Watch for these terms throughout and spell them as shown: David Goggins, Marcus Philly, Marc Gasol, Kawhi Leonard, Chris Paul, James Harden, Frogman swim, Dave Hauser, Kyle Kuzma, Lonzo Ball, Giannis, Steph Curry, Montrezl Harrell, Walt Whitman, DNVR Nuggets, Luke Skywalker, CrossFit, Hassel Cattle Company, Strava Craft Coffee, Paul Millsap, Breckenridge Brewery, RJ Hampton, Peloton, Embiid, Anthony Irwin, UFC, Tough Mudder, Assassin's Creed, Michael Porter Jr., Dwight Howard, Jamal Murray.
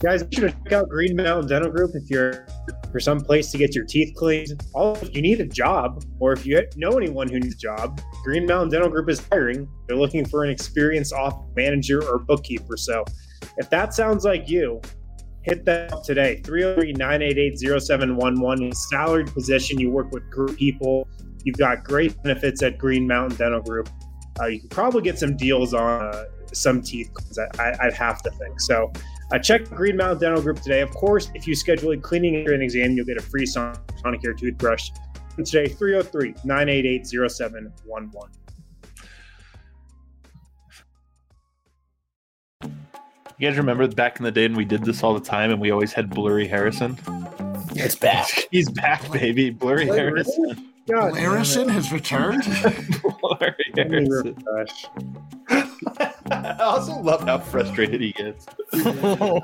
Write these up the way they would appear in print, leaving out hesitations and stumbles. Guys, be sure to check out Green Mountain Dental Group if you're for some place to get your teeth cleaned. Also, if you need a job or if you know anyone who needs a job, Green Mountain Dental Group is hiring. They're looking for an experienced office manager or bookkeeper. So if that sounds like you, hit that up today. 303-988-0711. Salaried position. You work with group people. You've got great benefits at Green Mountain Dental Group. You can probably get some deals on some teeth cleans, I'd have to think. So check Green Mountain Dental Group today. Of course, if you schedule a cleaning and an exam, you'll get a free Sonicare toothbrush. And today, 303-988-0711. You guys remember back in the day when we did this all the time and we always had Blurry Harrison? It's back. He's back, baby. Blurry Harrison. God, Harrison has returned. Blurry Harrison. I also love how frustrated he gets. Remember,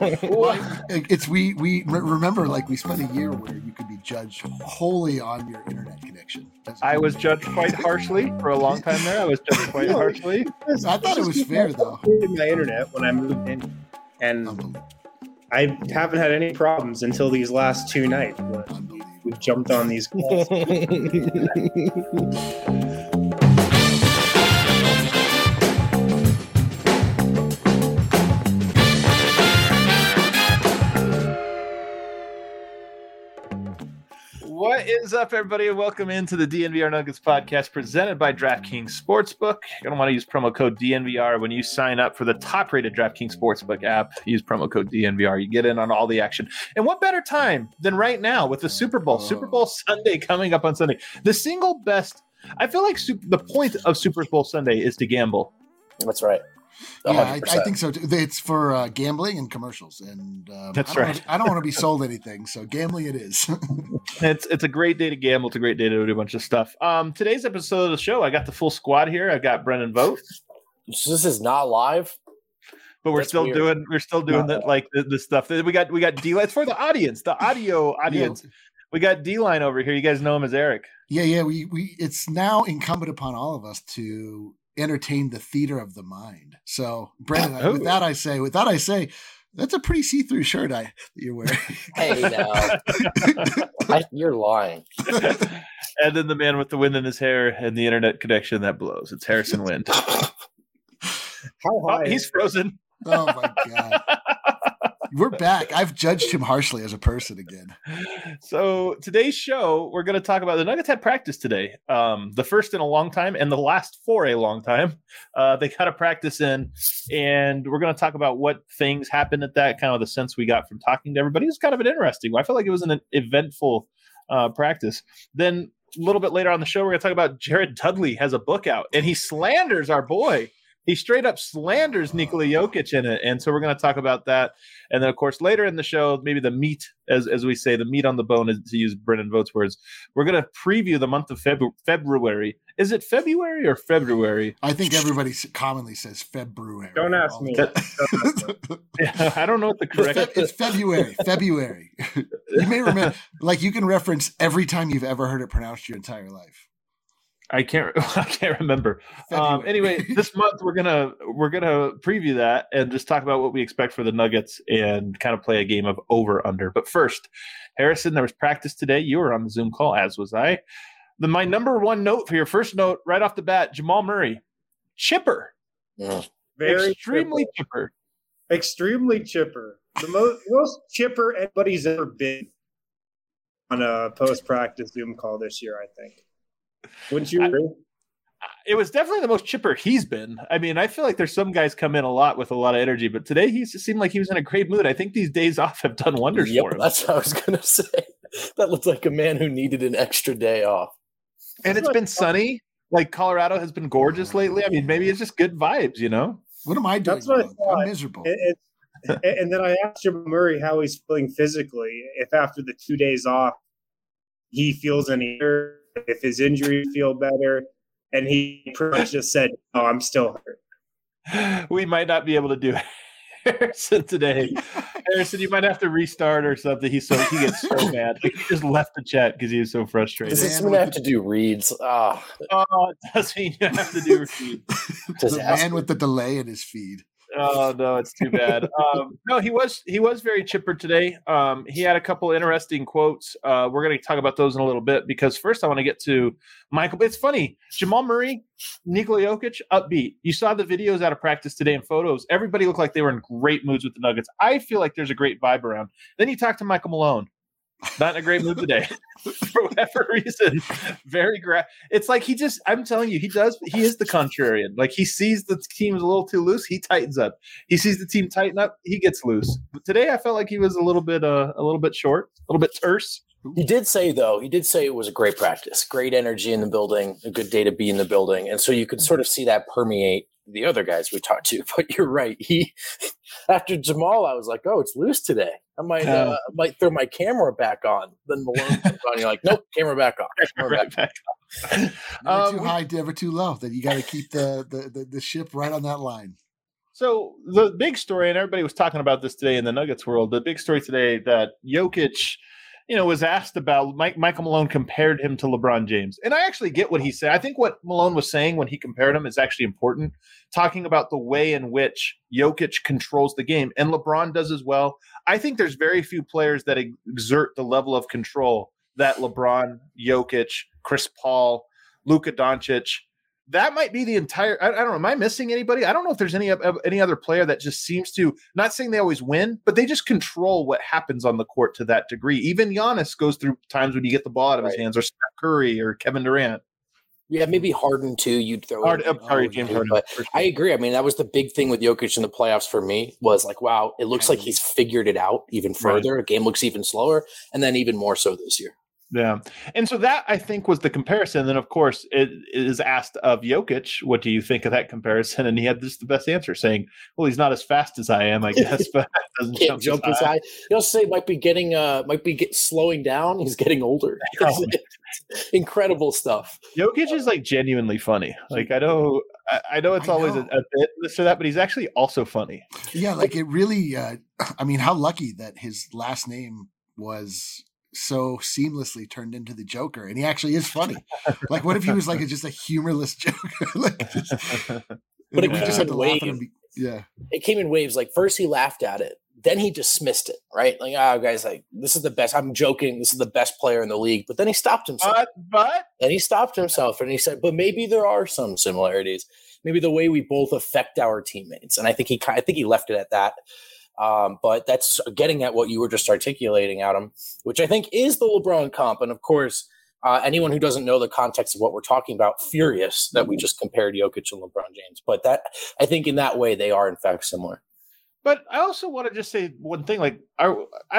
like, we spent a year where you could be judged wholly on your internet connection. I was judged quite harshly for a long time there. I thought it was fair, though. My internet when I moved in, and I haven't had any problems until these last two nights. We've jumped on these calls. What is up, everybody? Welcome into the DNVR Nuggets podcast presented by DraftKings Sportsbook. You're going to want to use promo code DNVR when you sign up for the top-rated DraftKings Sportsbook app. Use promo code DNVR. You get in on all the action. And what better time than right now with the Super Bowl. Super Bowl Sunday coming up on Sunday. The single best – I feel like the point of Super Bowl Sunday is to gamble. That's right. 100%. Yeah, I think so too. It's for gambling and commercials, and I don't want to be sold anything, so gambling it is. It's a great day to gamble. It's a great day to do a bunch of stuff. Today's episode of the show, I got the full squad here. I got Brennan Vogt. This is not live, but we're still doing that, like the stuff that we got D-line. It's for the audience, the audience. Yeah. We got D-line over here. You guys know him as Eric. Yeah. We it's now incumbent upon all of us to entertain the theater of the mind. So, Brendan, with that I say, that's a pretty see-through shirt you're wearing. Hey, no. You're lying. And then the man with the wind in his hair and the internet connection that blows. It's Harrison Wind. Oh, he's frozen. Oh, my God. We're back. I've judged him harshly as a person again. So today's show, we're going to talk about the Nuggets had practice today. The first in a long time and the last for a long time. They got a practice in, and we're going to talk about what things happened at that, kind of the sense we got from talking to everybody. It was kind of an interesting one. I felt like it was an eventful practice. Then a little bit later on the show, we're going to talk about Jared Dudley has a book out, and he slanders our boy. He straight up slanders Nikola Jokic in it. And so we're going to talk about that. And then, of course, later in the show, maybe the meat, as we say, the meat on the bone, is to use Brennan Vogt's words. We're going to preview the month of February. Is it February or February? I think everybody commonly says February. Don't ask me. Yeah, I don't know what the correct... It's February. February. You may remember, like, you can reference every time you've ever heard it pronounced your entire life. I can't remember. Anyway, this month we're gonna preview that and just talk about what we expect for the Nuggets and kind of play a game of over under. But first, Harrison, there was practice today. You were on the Zoom call, as was I. My number one note for your first note right off the bat: Jamal Murray, chipper, very extremely chipper. Extremely chipper. The most chipper anybody's ever been on a post practice Zoom call this year, I think. Wouldn't you agree? It was definitely the most chipper he's been. I mean, I feel like there's some guys come in a lot with a lot of energy, but today he seemed like he was in a great mood. I think these days off have done wonders for him. That's what I was going to say. That looks like a man who needed an extra day off. And it's been sunny. Like, Colorado has been gorgeous lately. I mean, maybe it's just good vibes, you know? What am I doing? I'm miserable. It, it, And then I asked Jamal Murray how he's feeling physically, if after the 2 days off he feels any hurt, if his injuries feel better. And he pretty much just said, "Oh, I'm still hurt. We might not be able to do Harrison today. Harrison, you might have to restart or something." He gets so mad. Like, he just left the chat because he was so frustrated. Does this man have to do reads? Oh, does he have to do reads? The man with the delay in his feed. Oh no, it's too bad. No, he was very chipper today. He had a couple interesting quotes. We're going to talk about those in a little bit, because first I want to get to Michael. It's funny, Jamal Murray, Nikola Jokic, upbeat. You saw the videos out of practice today and photos. Everybody looked like they were in great moods with the Nuggets. I feel like there's a great vibe around. Then you talk to Michael Malone. Not in a great mood today for whatever reason. It's like I'm telling you, he is the contrarian. Like, he sees the team is a little too loose, he tightens up. He sees the team tighten up, he gets loose. But today I felt like he was a little bit short, a little bit terse. He did say it was a great practice, great energy in the building, a good day to be in the building. And so you could sort of see that permeate the other guys we talked to. But you're right. After Jamal, I was like, "Oh, it's loose today. I might throw my camera back on." Then Malone comes on. You're like, "Nope, camera back on." Camera back on. Never too high, never too low. That you got to keep the ship right on that line. So the big story, and everybody was talking about this today in the Nuggets world. The big story today that Jokic, was asked about. Michael Malone compared him to LeBron James. And I actually get what he said. I think what Malone was saying when he compared him is actually important, talking about the way in which Jokic controls the game. And LeBron does as well. I think there's very few players that exert the level of control that LeBron, Jokic, Chris Paul, Luka Doncic. That might be the entire – I don't know. Am I missing anybody? I don't know if there's any other player that just seems to – not saying they always win, but they just control what happens on the court to that degree. Even Giannis goes through times when you get the ball out of his hands, or Steph Curry or Kevin Durant. Yeah, maybe Harden too. You'd throw Harden. But I agree. I mean, that was the big thing with Jokic in the playoffs for me, was like, wow, it looks like he's figured it out even further. Right. A game looks even slower, and then even more so this year. Yeah. And so that, I think, was the comparison. And then, of course, it is asked of Jokic, what do you think of that comparison? And he had just the best answer, saying, well, he's not as fast as I am, I guess, but doesn't jump as high. He'll say he might be slowing down. He's getting older. Oh. Incredible stuff. Jokic is like genuinely funny. Like, I know it's always a bit this or that, but he's actually also funny. Yeah. Like, it really, how lucky that his last name was so seamlessly turned into the Joker, and he actually is funny. Like, what if he was like just a humorless Joker? But it came in waves. Like, first he laughed at it, then he dismissed it. Right? Like, oh, guys, like, this is the best. I'm joking. This is the best player in the league. But then he stopped himself. And he said, but maybe there are some similarities. Maybe the way we both affect our teammates. And I think he left it at that. But that's getting at what you were just articulating, Adam, which I think is the LeBron comp. And, of course, anyone who doesn't know the context of what we're talking about, furious that we just compared Jokic and LeBron James. But that, I think, in that way, they are, in fact, similar. But I also want to just say one thing. Like, I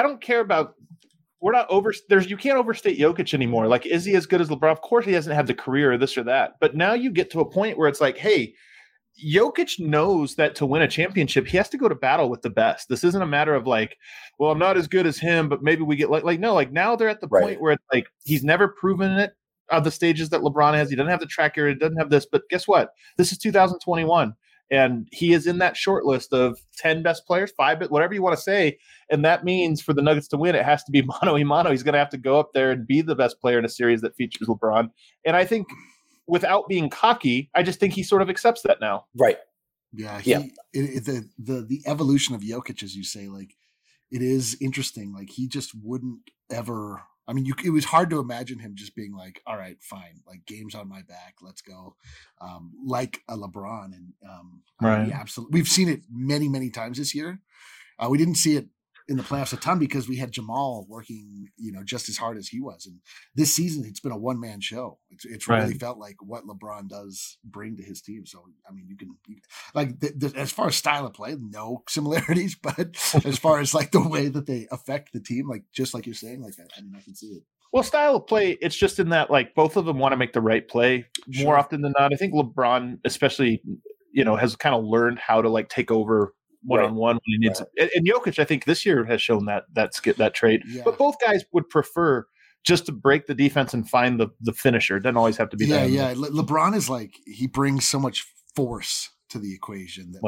don't care about – you can't overstate Jokic anymore. Like, is he as good as LeBron? Of course he doesn't have the career or this or that. But now you get to a point where it's like, hey – Jokic knows that to win a championship, he has to go to battle with the best. This isn't a matter of like, well, I'm not as good as him, but maybe we get like now they're at the point where it's like, he's never proven it on the stages that LeBron has. He doesn't have the track record. He doesn't have this, but guess what? This is 2021. And he is in that short list of 10 best players, five, whatever you want to say. And that means for the Nuggets to win, it has to be mano-a-mano. He's going to have to go up there and be the best player in a series that features LeBron. And I think, without being cocky, I just think he sort of accepts that now. Right. Yeah. The evolution of Jokic, as you say, like, it is interesting. Like, he just wouldn't ever. I mean, it was hard to imagine him just being like, "All right, fine. Like, game's on my back. Let's go." Like a LeBron, and we've seen it many, many times this year. We didn't see it in the playoffs a ton because we had Jamal working, just as hard as he was. And this season, it's been a one-man show. It's really felt like what LeBron does bring to his team. So, I mean, you can like as far as style of play, no similarities, but as far as like the way that they affect the team, like just like you're saying, like I can see it. Well, style of play, it's just in that like both of them want to make the right play more often than not. I think LeBron, especially, has kind of learned how to like take over one-on-one when he needs it. And Jokic, I think this year has shown that trait. Yeah. But both guys would prefer just to break the defense and find the finisher. It doesn't always have to be that. Yeah, yeah. LeBron is like, he brings so much force to the equation. That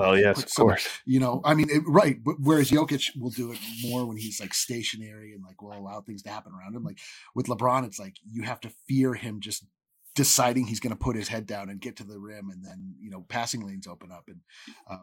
much, you know, I mean, whereas Jokic will do it more when he's like stationary and like will allow things to happen around him. Like with LeBron, it's like you have to fear him just deciding he's going to put his head down and get to the rim, and then, you know, passing lanes open up. And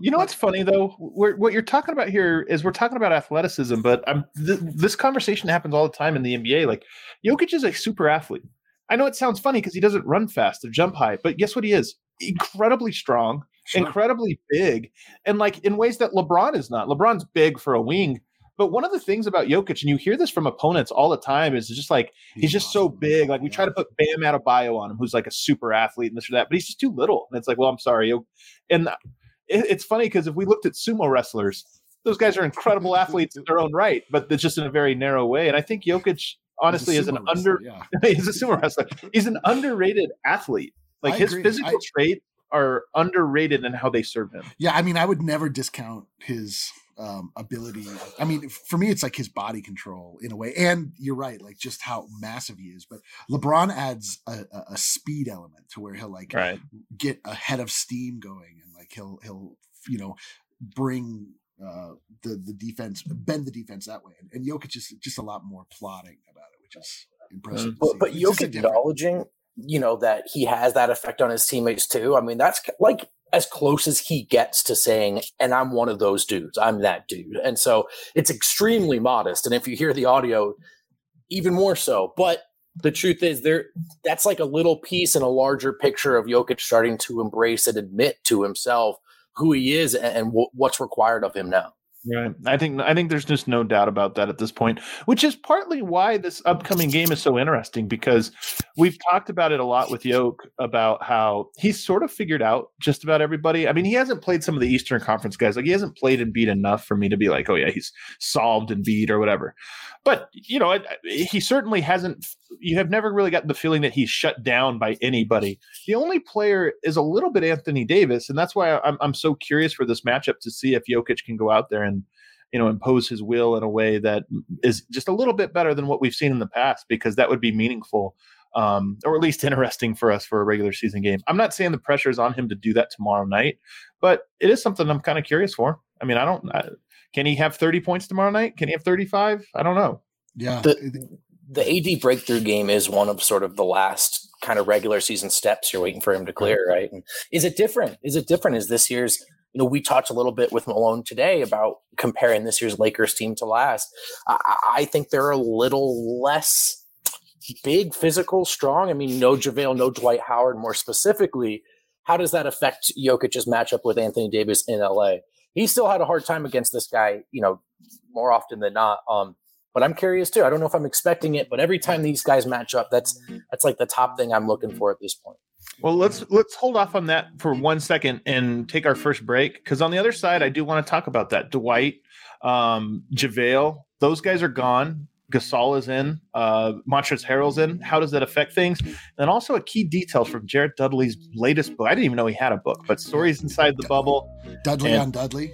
you know what's funny though? What you're talking about here is we're talking about athleticism, but this conversation happens all the time in the NBA. Like Jokic is a super athlete. I know it sounds funny because he doesn't run fast or jump high, but guess what he is? Incredibly strong, incredibly big, and like in ways that LeBron is not. LeBron's big for a wing. But one of the things about Jokic, and you hear this from opponents all the time, is just like he's just so big. Like we try to put Bam Adebayo on him, who's like a super athlete and this or that, but he's just too little. And it's like, well, I'm sorry. And it's funny because if we looked at sumo wrestlers, those guys are incredible athletes in their own right, but it's just in a very narrow way. And I think Jokic, honestly, is a sumo wrestler. He's an underrated athlete. Like his physical traits are underrated in how they serve him. Yeah, I mean, I would never discount his ability. I mean, for me, it's like his body control in a way. And you're right, like just how massive he is. But LeBron adds a speed element to where he'll like get a head of steam going, and like he'll you know, bring the defense, bend the defense that way. And Jokic is just a lot more plotting about it, which is impressive. But Jokic acknowledging, you know, that he has that effect on his teammates too. I mean, that's like as close as he gets to saying, and I'm one of those dudes, I'm that dude. And so it's extremely modest. And if you hear the audio, even more so. But the truth is that's like a little piece in a larger picture of Jokic starting to embrace and admit to himself who he is and what's required of him now. Right. I think there's just no doubt about that at this point, which is partly why this upcoming game is so interesting, because we've talked about it a lot with Yoke about how he's sort of figured out just about everybody. I mean, he hasn't played some of the Eastern Conference guys. Like he hasn't played Embiid enough for me to be like, oh yeah, he's solved Embiid or whatever. But, you know, he certainly hasn't. You have never really gotten the feeling that he's shut down by anybody. The only player is a little bit Anthony Davis, and that's why I'm so curious for this matchup to see if Jokic can go out there and, you know, impose his will in a way that is just a little bit better than what we've seen in the past, because that would be meaningful, or at least interesting for us for a regular season game. I'm not saying the pressure is on him to do that tomorrow night, but it is something I'm kind of curious for. I mean, can he have 30 points tomorrow night? Can he have 35? I don't know. Yeah. The AD breakthrough game is one of sort of the last kind of regular season steps you're waiting for him to clear, right? And is it different? Is this year's, you know, we talked a little bit with Malone today about comparing this year's Lakers team to last. I think they're a little less big, physical, strong. I mean, no JaVale, no Dwight Howard more specifically. How does that affect Jokic's matchup with Anthony Davis in LA? He still had a hard time against this guy, you know, more often than not. But I'm curious too. I don't know if I'm expecting it, but every time these guys match up, that's like the top thing I'm looking for at this point. Well, let's hold off on that for 1 second and take our first break, because on the other side, I do want to talk about that. Dwight, JaVale, those guys are gone. Gasol is in. Montrezl Harrell's in. How does that affect things? And also a key detail from Jared Dudley's latest book. I didn't even know he had a book, but Stories Inside the Bubble. Dudley on Dudley,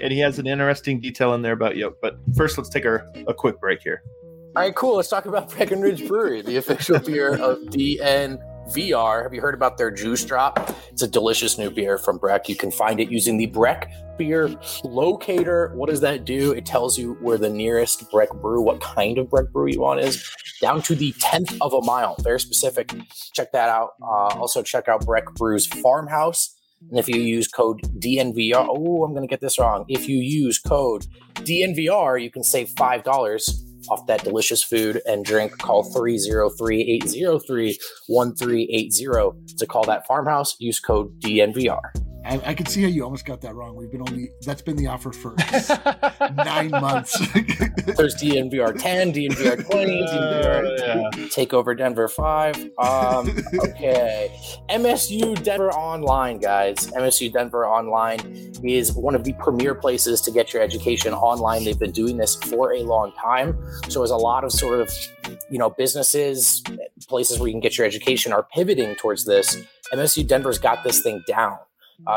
and he has an interesting detail in there about Yoke. But first, let's take a quick break here. All right, cool. Let's talk about Breckenridge Brewery, the official beer of DNVR. Have you heard about their juice drop? It's a delicious new beer from Breck. You can find it using the Breck Beer Locator. What does that do? It tells you where the nearest Breck brew, what kind of Breck brew you want is, down to the 10th of a mile. Very specific. Check that out. Also, check out Breck Brew's Farmhouse. And if you use code DNVR, I'm going to get this wrong. If you use code DNVR, you can save $5 off that delicious food and drink. Call 303-803-1380 to call that farmhouse. Use code DNVR. I could see how you almost got that wrong. That's been the offer for 9 months. There's DNVR 10, DNVR 20, DNVR Take Over Denver 5. Okay. MSU Denver Online, guys. MSU Denver Online is one of the premier places to get your education online. They've been doing this for a long time. So as a lot of sort of, you know, businesses, places where you can get your education are pivoting towards this, MSU Denver's got this thing down.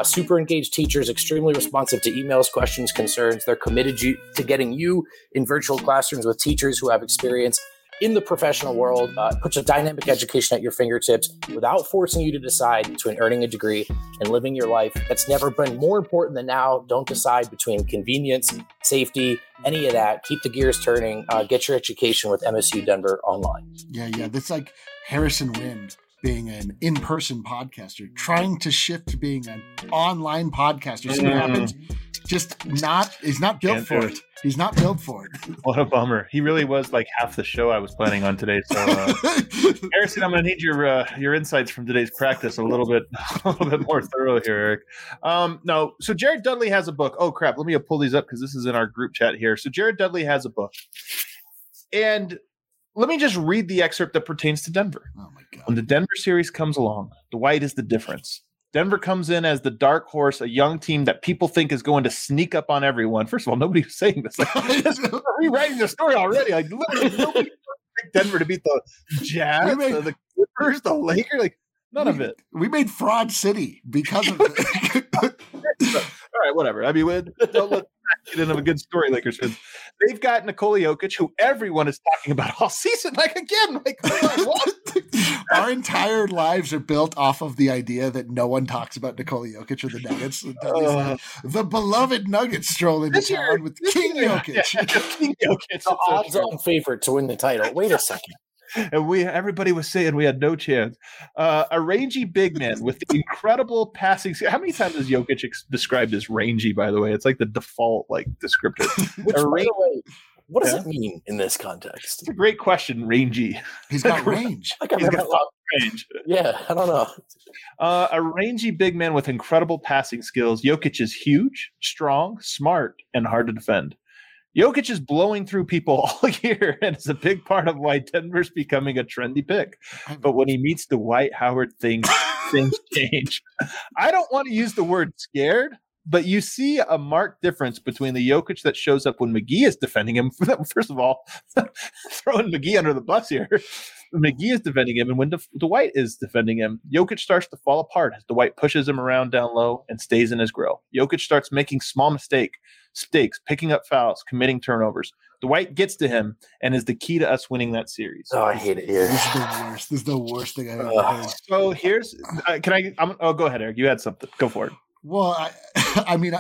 Super engaged teachers, extremely responsive to emails, questions, concerns. They're committed to getting you in virtual classrooms with teachers who have experience in the professional world. Puts a dynamic education at your fingertips without forcing you to decide between earning a degree and living your life. That's never been more important than now. Don't decide between convenience, safety, any of that. Keep the gears turning. Get your education with MSU Denver Online. Yeah. That's like Harrison Wind being an in-person podcaster, trying to shift to being an online podcaster. See what happens. He's not built for it. He's not built for it. What a bummer. He really was like half the show I was planning on today. So, Harrison, I'm going to need your insights from today's practice a little bit more thorough here, Eric. So Jared Dudley has a book. Oh, crap. Let me pull these up because this is in our group chat here. So Jared Dudley has a book. And let me just read the excerpt that pertains to Denver. Oh, my God. When the Denver series comes along, Dwight is the difference. Denver comes in as the dark horse, a young team that people think is going to sneak up on everyone. First of all, nobody's saying this. We're rewriting the story already. Like, literally, nobody picked Denver to beat the Jazz, the Clippers, the Lakers. Like, none of it. We made Fraud City because of it. All right, whatever. I mean, let's get into a good story, Lakers fans. They've got Nikola Jokic, who everyone is talking about all season. What? Our entire lives are built off of the idea that no one talks about Nikola Jokic or the Nuggets. The beloved Nuggets stroll into town with King Jokic. King Jokic, the odds-on favorite to win the title. Wait a second. And everybody was saying we had no chance. A rangy big man with incredible passing. How many times is Jokic described as rangy, by the way? It's like the default descriptor. What does it mean in this context? It's a great question, rangy. He's got range. Range. Yeah, I don't know. A rangy big man with incredible passing skills. Jokic is huge, strong, smart, and hard to defend. Jokic is blowing through people all year, and it's a big part of why Denver's becoming a trendy pick. But when he meets Dwight Howard, things change. I don't want to use the word scared, but you see a marked difference between the Jokic that shows up when McGee is defending him. First of all, throwing McGee under the bus here. McGee is defending him, and when Dwight is defending him, Jokic starts to fall apart as Dwight pushes him around down low and stays in his grill. Jokic starts making small mistakes, picking up fouls, committing turnovers. Dwight gets to him and is the key to us winning that series. Oh, I hate it here. This is the worst thing I've ever heard. So here's go ahead, Eric. You had something. Go for it. Well, I mean,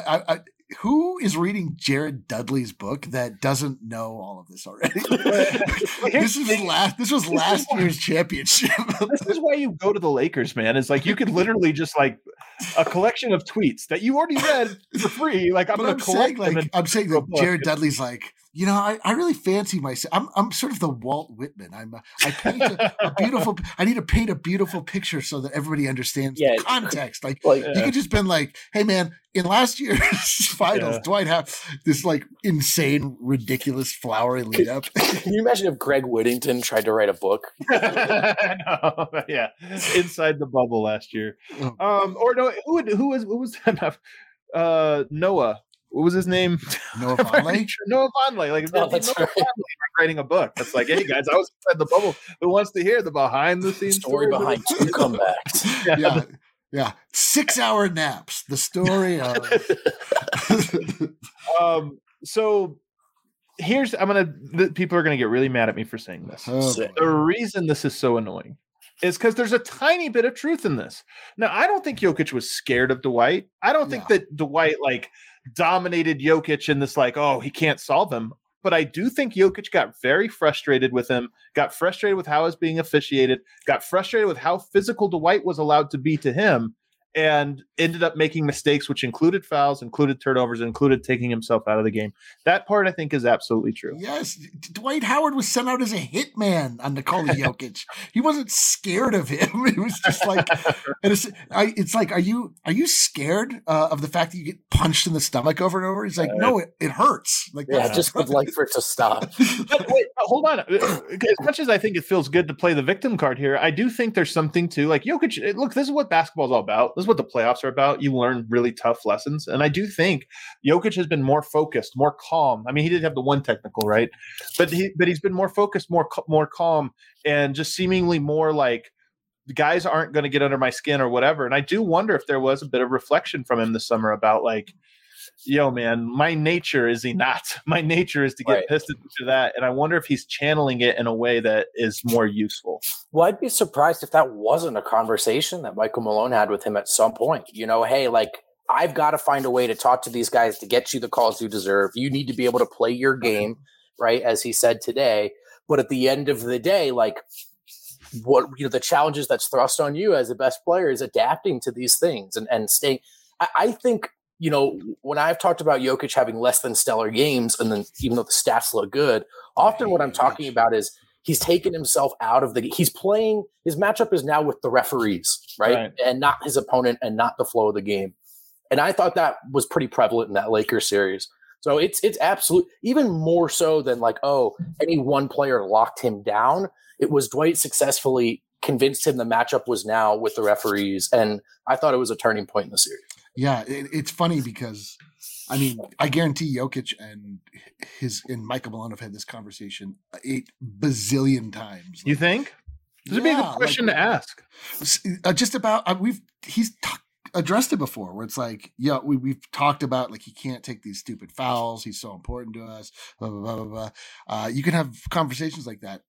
who is reading Jared Dudley's book that doesn't know all of this already? This was last year's championship. This is why you go to the Lakers, man. It's like you could literally just a collection of tweets that you already read for free. I'm saying that Jared Dudley's like, you know, I really fancy myself. I'm sort of the Walt Whitman. I need to paint a beautiful picture so that everybody understands the context. You could just been like, hey man, in last year's finals, Dwight had this insane, ridiculous, flowery lead up. Can you imagine if Greg Whittington tried to write a book? No, yeah, inside the bubble last year. Noah. What was his name? Noah Vonleh? Noah Vonleh. Writing a book. That's like, hey, guys, I was inside the bubble. Who wants to hear the behind-the-scenes story? Behind two comebacks. Yeah. 6-hour naps. The story of... So here's... People are going to get really mad at me for saying this. The reason this is so annoying is because there's a tiny bit of truth in this. Now, I don't think Jokic was scared of Dwight. I don't think that Dwight, dominated Jokic in this he can't solve him. But I do think Jokic got very frustrated with him, got frustrated with how it was being officiated, got frustrated with how physical Dwight was allowed to be to him, and ended up making mistakes, which included fouls, included turnovers, included taking himself out of the game. That part, I think, is absolutely true. Yes. Dwight Howard was sent out as a hitman on Nikola Jokic. He wasn't scared of him. It was just are you scared of the fact that you get punched in the stomach over and over? He's like, no, it hurts. Just would like for it to stop. But wait, hold on. As much as I think it feels good to play the victim card here, I do think there's something to Jokic. Look, this is what basketball's all about. This is what the playoffs are about. You learn really tough lessons. And I do think Jokic has been more focused, more calm. I mean, he did have the one technical, right? But he's been more focused, more calm, and just seemingly more guys aren't going to get under my skin or whatever. And I do wonder if there was a bit of reflection from him this summer about like, yo, man, my nature is my nature is to get pissed into that. And I wonder if he's channeling it in a way that is more useful. Well, I'd be surprised if that wasn't a conversation that Michael Malone had with him at some point. You know, hey, like, I've got to find a way to talk to these guys to get you the calls you deserve. You need to be able to play your game, right, as he said today. But at the end of the day, like, what, you know, the challenges that's thrust on you as the best player is adapting to these things and staying. I think, you know, when I've talked about Jokic having less than stellar games, and then even though the stats look good, often what I'm talking about is he's taken himself out of the, he's playing, his matchup is now with the referees, right? And not his opponent and not the flow of the game. And I thought that was pretty prevalent in that Lakers series. So it's absolute, even more so than like, oh, any one player locked him down. It was Dwight successfully convinced him the matchup was now with the referees. And I thought it was a turning point in the series. Yeah, it's funny because, I mean, I guarantee Jokic and Michael Malone have had this conversation 8 bazillion times. Like, you think? This would be a good question to ask. Just about, he's addressed it before where it's like, yeah, we've talked about like he can't take these stupid fouls. He's so important to us, blah, blah, blah, blah. You can have conversations like that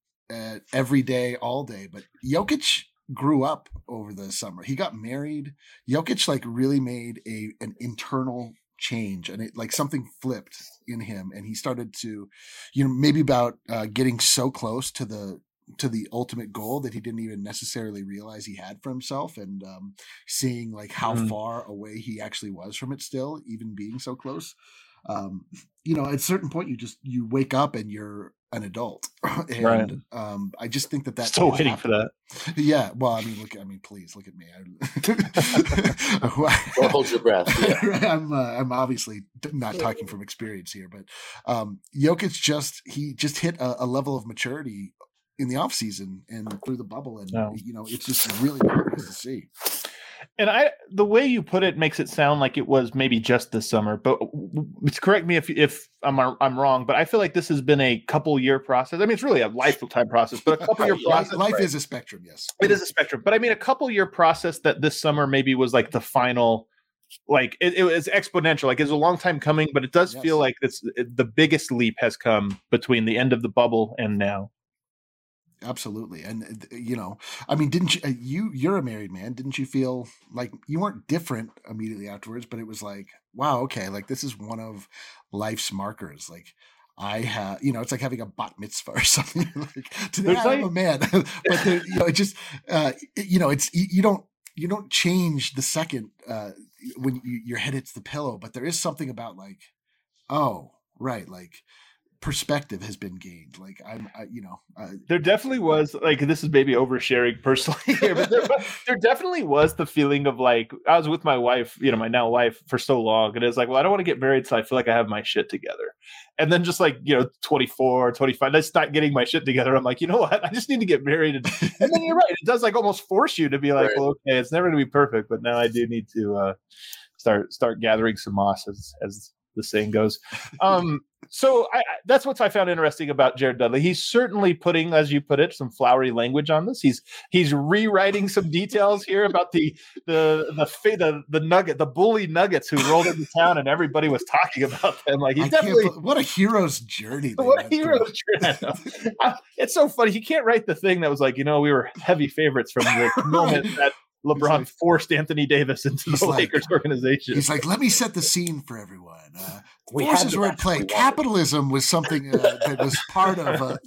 every day, all day. But Jokic grew up over the summer. He got married. Jokic like really made an internal change, and it like something flipped in him, and he started to, you know, maybe about getting so close to the ultimate goal that he didn't even necessarily realize he had for himself, and seeing like how far away he actually was from it still, even being so close. You know, at a certain point you wake up and you're an adult. And right. I just think that that's still waiting happened. For that. Yeah. Well, I mean, please look at me. Don't hold your breath. Yeah. I'm obviously not talking from experience here, but Jokic just hit a level of maturity in the off season and through the bubble. And, you know, it's just really nice to see. And the way you put it makes it sound like it was maybe just this summer, but correct me if I'm wrong, but I feel like this has been a couple year process. I mean, it's really a lifetime process, but a couple year process. Life is a spectrum, yes. It is a spectrum. But I mean, a couple year process that this summer maybe was like the final, like it was exponential. Like it was a long time coming, but it does feel like the biggest leap has come between the end of the bubble and now. Absolutely. And, you know, I mean, didn't you, you're a married man. Didn't you feel like you weren't different immediately afterwards, but it was like, wow, okay. Like this is one of life's markers. Like I have, you know, it's like having a bat mitzvah or something. Like today I'm a man, but you know, it just, you know, it's, you don't change the second when your head hits the pillow, but there is something about like, oh, right. Like, perspective has been gained. Like there definitely was like, this is maybe oversharing personally here, but there definitely was the feeling of like, I was with my wife, you know, my now wife for so long. And it's like, well, I don't want to get married. So I feel like I have my shit together. And then just like, you know, 24, 25, that's not getting my shit together. I'm like, you know what? I just need to get married. And then you're right. It does like almost force you to be like, well, okay, it's never going to be perfect, but now I do need to start gathering some moss as the saying goes. So that's what I found interesting about Jared Dudley. He's certainly putting, as you put it, some flowery language on this. He's rewriting some details here about the nugget, the bully Nuggets who rolled into town and everybody was talking about them. Like what a hero's journey. What a hero's journey. It's so funny. He can't write the thing that was like, you know, we were heavy favorites from the moment that LeBron forced Anthony Davis into the Lakers organization. He's like, let me set the scene for everyone. Forces were at play. Capitalism was something that was part of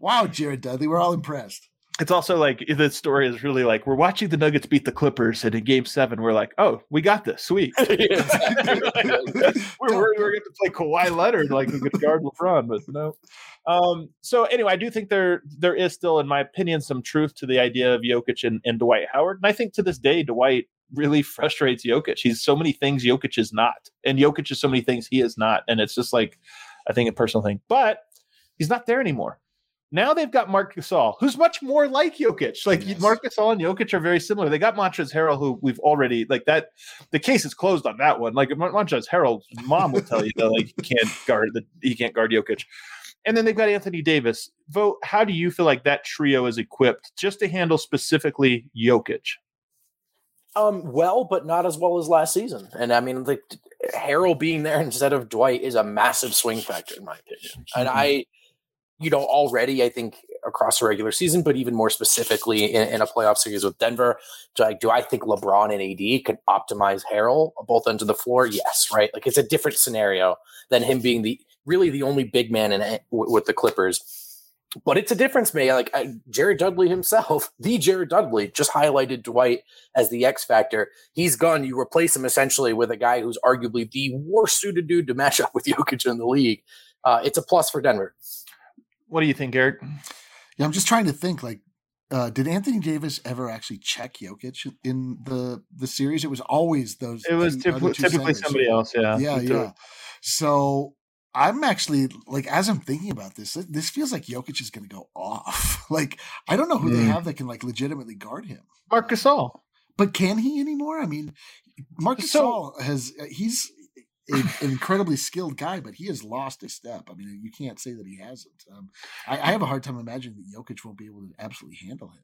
wow, Jared Dudley, we're all impressed. It's also like the story is really like we're watching the Nuggets beat the Clippers, and in Game 7, we're like, "Oh, we got this, sweet." we're going to play Kawhi Leonard, like we could guard LeBron, but no. So anyway, I do think there is still, in my opinion, some truth to the idea of Jokic and Dwight Howard, and I think to this day, Dwight really frustrates Jokic. He's so many things Jokic is not, and Jokic is so many things he is not, and it's just like I think a personal thing, but he's not there anymore. Now they've got Marc Gasol, who's much more like Jokic. Like Marc Gasol and Jokic are very similar. They got Montrezl Harrell, who we've already like that. The case is closed on that one. Like Montrezl Harrell's mom will tell you that like he can't guard Jokic. And then they've got Anthony Davis. Vo, how do you feel like that trio is equipped just to handle specifically Jokic? Well, but not as well as last season. And I mean, like, Harrell being there instead of Dwight is a massive swing factor, in my opinion. And I think across the regular season, but even more specifically in a playoff series with Denver, do I think LeBron and AD could optimize Harrell both ends of the floor? Yes, right? Like, it's a different scenario than him being the only big man with the Clippers. But it's a difference, man. Like, Jared Dudley himself, the Jared Dudley, just highlighted Dwight as the X factor. He's gone. You replace him essentially with a guy who's arguably the worst suited dude to match up with Jokic in the league. It's a plus for Denver. What do you think, Garrett? Yeah, I'm just trying to think. Like, did Anthony Davis ever actually check Jokic in the series? It was always those. It was typically somebody else. Yeah. So. I'm actually, like, as I'm thinking about this, this feels like Jokic is going to go off. Like, I don't know who they have that can, like, legitimately guard him. Marc Gasol. But can he anymore? I mean, Marc Gasol he's an incredibly skilled guy, but he has lost a step. I mean, you can't say that he hasn't. I have a hard time imagining that Jokic won't be able to absolutely handle him.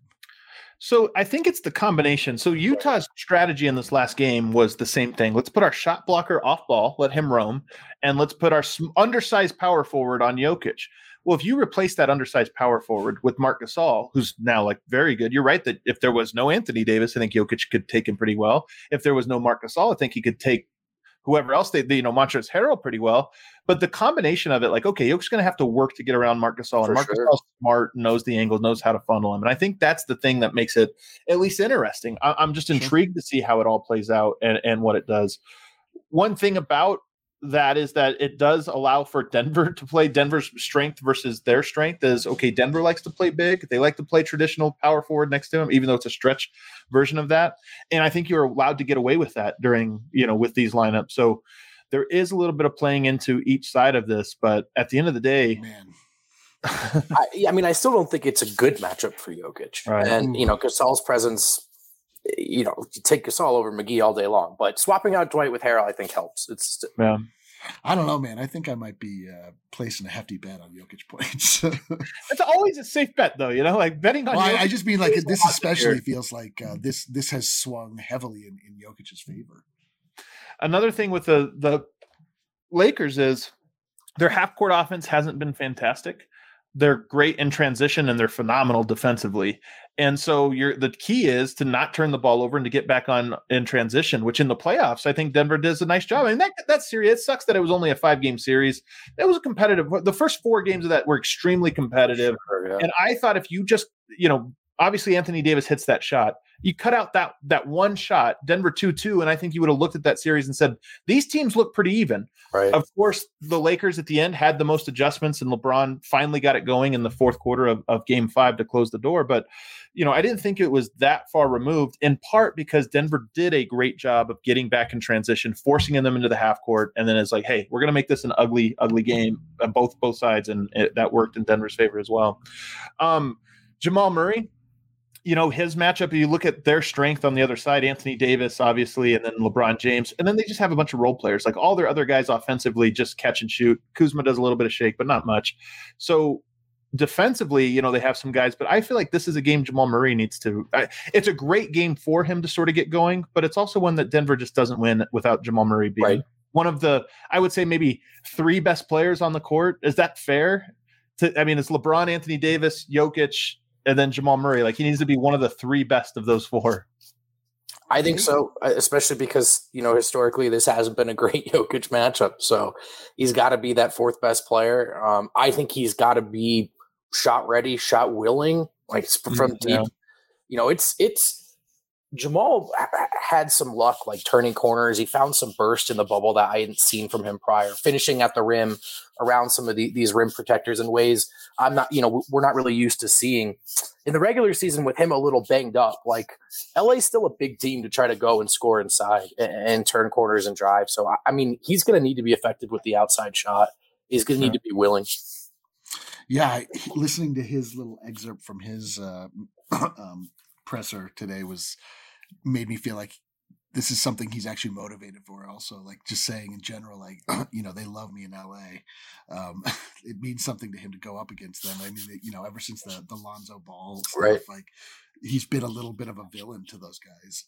So I think it's the combination. So Utah's strategy in this last game was the same thing. Let's put our shot blocker off ball, let him roam, and let's put our undersized power forward on Jokic. Well, if you replace that undersized power forward with Marc Gasol, who's now, like, very good, you're right that if there was no Anthony Davis, I think Jokic could take him pretty well. If there was no Marc Gasol, I think he could take whoever else Montrezl Harrell pretty well. But the combination of it, like, okay, Jokic's going to have to work to get around Marc Gasol. And Marc Gasol's smart, knows the angle, knows how to funnel him. And I think that's the thing that makes it at least interesting. I'm just intrigued to see how it all plays out and what it does. One thing about that is that it does allow for Denver to play Denver's strength versus their strength is, okay, Denver likes to play big. They like to play traditional power forward next to him, even though it's a stretch version of that. And I think you're allowed to get away with that during, with these lineups. So there is a little bit of playing into each side of this, but at the end of the day, I still don't think it's a good matchup for Jokic. Right. And, Gasol's presence, you take Gasol over McGee all day long, but swapping out Dwight with Harrell, I think, helps. I don't know, man. I think I might be placing a hefty bet on Jokic points. That's always a safe bet, though. Like, betting on. Jokic, I just mean, like, this especially feels like this has swung heavily in Jokic's favor. Another thing with the Lakers is their half court offense hasn't been fantastic. They're great in transition and they're phenomenal defensively. And so the key is to not turn the ball over and to get back on in transition, which in the playoffs, I think Denver does a nice job. I mean, that series, it sucks that it was only a 5-game series. That was competitive. The first 4 games of that were extremely competitive. Sure, yeah. And I thought if you just, obviously Anthony Davis hits that shot. You cut out that one shot, Denver 2-2, and I think you would have looked at that series and said, these teams look pretty even. Right. Of course, the Lakers at the end had the most adjustments, and LeBron finally got it going in the fourth quarter of Game 5 to close the door. But, I didn't think it was that far removed, in part because Denver did a great job of getting back in transition, forcing them into the half court, and then it's like, hey, we're going to make this an ugly, ugly game on both sides, and that worked in Denver's favor as well. Jamal Murray. His matchup, you look at their strength on the other side, Anthony Davis, obviously, and then LeBron James. And then they just have a bunch of role players. Like, all their other guys offensively just catch and shoot. Kuzma does a little bit of shake, but not much. So defensively, they have some guys. But I feel like this is a game Jamal Murray needs to – it's a great game for him to sort of get going, but it's also one that Denver just doesn't win without Jamal Murray being one of the, I would say, maybe 3 best players on the court. Is that fair? It's LeBron, Anthony Davis, Jokic – and then Jamal Murray. Like, he needs to be one of the 3 best of those 4. I think so, especially because, historically this hasn't been a great Jokic matchup. So he's got to be that 4th best player. I think he's got to be shot ready, shot willing, like from deep. It's Jamal had some luck, like turning corners. He found some burst in the bubble that I hadn't seen from him prior, finishing at the rim around some of these rim protectors in ways we're not really used to seeing in the regular season with him a little banged up. Like, LA's still a big team to try to go and score inside and turn corners and drive. So, I mean, he's going to need to be effective with the outside shot. He's going to need to be willing. Yeah. Listening to his little excerpt from his presser today made me feel like this is something he's actually motivated for. Also, like, just saying in general, like, you know, they love me in LA. It means something to him to go up against them. I mean, you know, ever since the Lonzo Ball stuff, right, like, he's been a little bit of a villain to those guys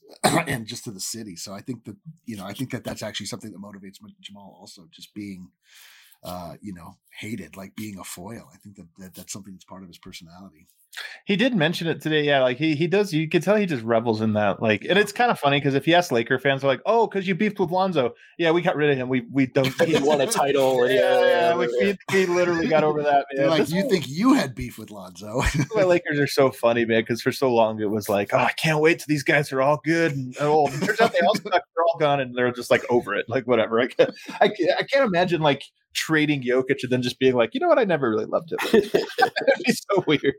and just to the city. So I think that, you know, I think that that's actually something that motivates Jamal also, just being, you know, hated, like being a foil. I think that that's something that's part of his personality. He did mention it today. Yeah. Like he does, you can tell he just revels in that. Like, and it's kind of funny because if you ask Laker fans, they're like, oh, cause you beefed with Lonzo. Yeah. We got rid of him. We don't, he won a title. We literally got over that. Man. Like, you think you had beef with Lonzo. My Lakers are so funny, man. Cause for so long it was like, oh, I can't wait till these guys are all good and old. And turns out they all suck. They're all gone and they're just like over it. Like whatever. I can't imagine like trading Jokic and then just being like, you know what? I never really loved it. It's so weird.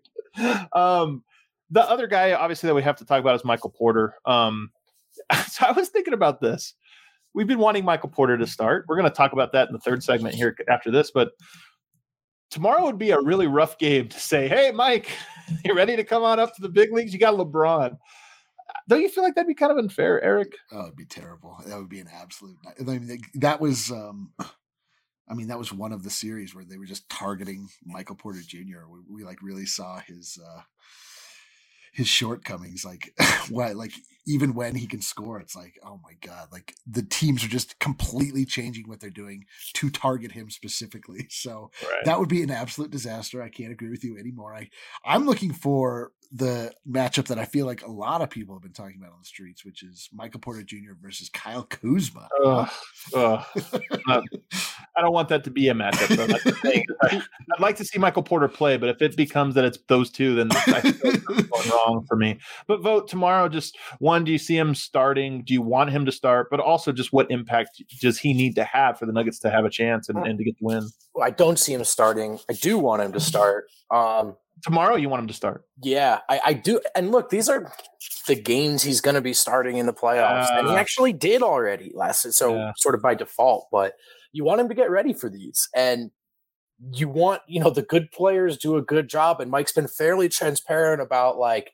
The other guy, obviously, that we have to talk about is Michael Porter. So I was thinking about this. We've been wanting Michael Porter to start. We're going to talk about that in the third segment here after this. But tomorrow would be a really rough game to say, hey, Mike, you ready to come on up to the big leagues? You got LeBron. Don't you feel like that'd be kind of unfair, Eric? Oh, it'd be terrible. That would be an absolute – I mean, that was I mean, that was one of the series where they were just targeting Michael Porter Jr. We like really saw his shortcomings. Like, what, like even when he can score, it's like, oh my God, like the teams are just completely changing what they're doing to target him specifically. So That would be an absolute disaster. I can't agree with you anymore. I'm looking for the matchup that I feel like a lot of people have been talking about on the streets, which is Michael Porter Jr. versus Kyle Kuzma. I don't want that to be a matchup. Though. That's the thing. I'd like to see Michael Porter play, but if it becomes that it's those two, then that's going wrong for me. But vote tomorrow. Just one, do you see him starting? Do you want him to start? But also, just what impact does he need to have for the Nuggets to have a chance and to get the win? Well, I don't see him starting. I do want him to start. Tomorrow you want him to start. Yeah, I do. And look, these are the games he's going to be starting in the playoffs. And he actually did already last. So sort of by default, but you want him to get ready for these. And you want, you know, the good players do a good job. And Mike's been fairly transparent about, like,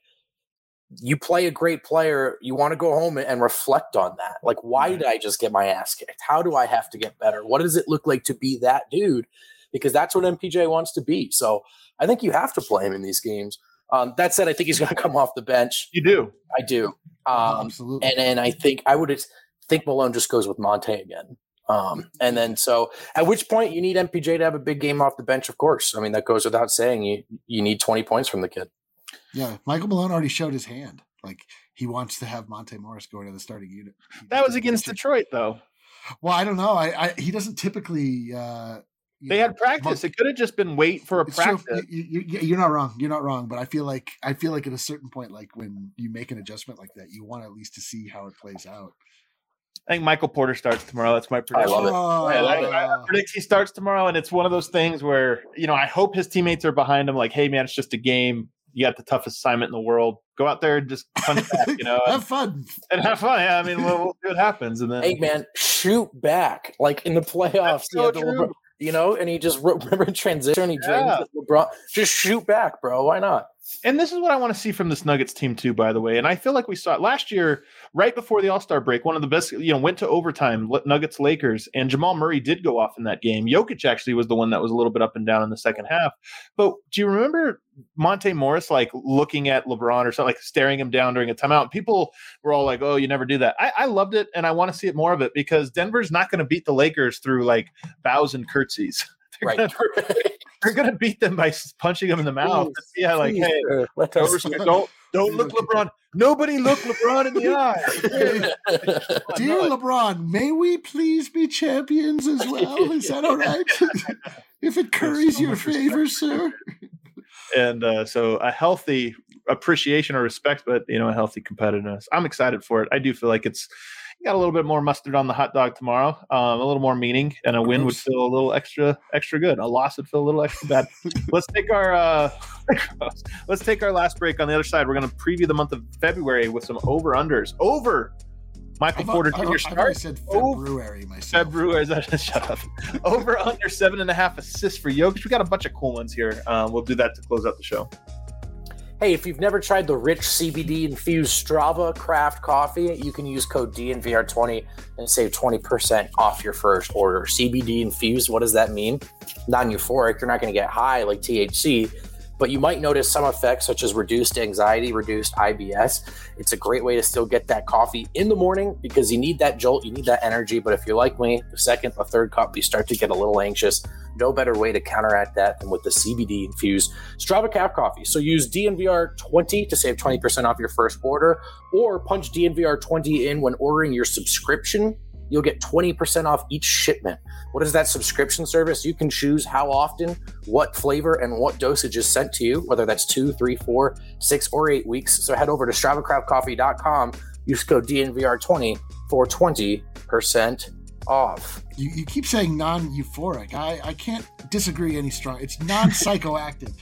you play a great player, you want to go home and reflect on that. Like, why did I just get my ass kicked? How do I have to get better? What does it look like to be that dude? Because that's what MPJ wants to be. So I think you have to play him in these games. That said, I think he's going to come off the bench. You do. I do. Absolutely. And I think I would think Malone just goes with Monte again. And then so at which point you need MPJ to have a big game off the bench, of course. I mean, that goes without saying. You need 20 points from the kid. Yeah, Michael Malone already showed his hand. Like, he wants to have Monte Morris go into the starting unit. That was against Detroit, though. Well, I don't know. He doesn't typically had practice. It could have just been wait for a practice. True. You're not wrong. You're not wrong. But I feel like at a certain point, like when you make an adjustment like that, you want at least to see how it plays out. I think Michael Porter starts tomorrow. That's my prediction. I love it. I predict he starts tomorrow. And it's one of those things where, you know, I hope his teammates are behind him. Like, hey, man, it's just a game. You got the toughest assignment in the world. Go out there and just punch back, you know. have fun. Yeah, I mean, we'll see what happens. And then, hey, man, shoot back. Like in the playoffs, you know, and he just remember transition. He drains LeBron. Just shoot back, bro. Why not? And this is what I want to see from this Nuggets team too, by the way. And I feel like we saw it last year, right before the All-Star break. One of the best, you know, went to overtime, Nuggets Lakers, and Jamal Murray did go off in that game. Jokic actually was the one that was a little bit up and down in the second half. But do you remember Monte Morris like looking at LeBron or something, like staring him down during a timeout? People were all like, "Oh, you never do that." I loved it, and I want to see it more of it because Denver's not going to beat the Lakers through like bows and curtsies. They're going to beat them by punching them in the mouth. Yeah, like, hey, don't look LeBron. Nobody look LeBron in the eye. Dear LeBron, may we please be champions as well? Is that all right? If it curries your favor, sir. And so a healthy appreciation or respect, but, you know, a healthy competitiveness. I'm excited for it. I do feel like it's got a little bit more mustard on the hot dog tomorrow, a little more meaning, and a win would feel a little extra good. A loss would feel a little extra bad. Let's take our last break. On the other side, we're going to preview the month of February with some over-unders. Over Michael Porter Jr. start. I said February myself. February. Shut up. Over under 7.5 assists for Jokic. We got a bunch of cool ones here. We'll do that to close out the show. Hey, if you've never tried the rich CBD-infused Strava Craft Coffee, you can use code DNVR20 and save 20% off your first order. CBD-infused, what does that mean? Non-euphoric, you're not going to get high like THC, but you might notice some effects such as reduced anxiety, reduced IBS. It's a great way to still get that coffee in the morning because you need that jolt, you need that energy. But if you're like me, the second, the third cup, you start to get a little anxious. No better way to counteract that than with the CBD-infused Strava Craft Coffee. So use DNVR20 to save 20% off your first order, or punch DNVR20 in when ordering your subscription. You'll get 20% off each shipment. What is that subscription service? You can choose how often, what flavor, and what dosage is sent to you, whether that's 2, 3, 4, 6, or 8 weeks. So head over to StravaCraftCoffee.com. Use code DNVR20 for 20% off. You keep saying non-euphoric. I can't disagree any strong. It's non-psychoactive.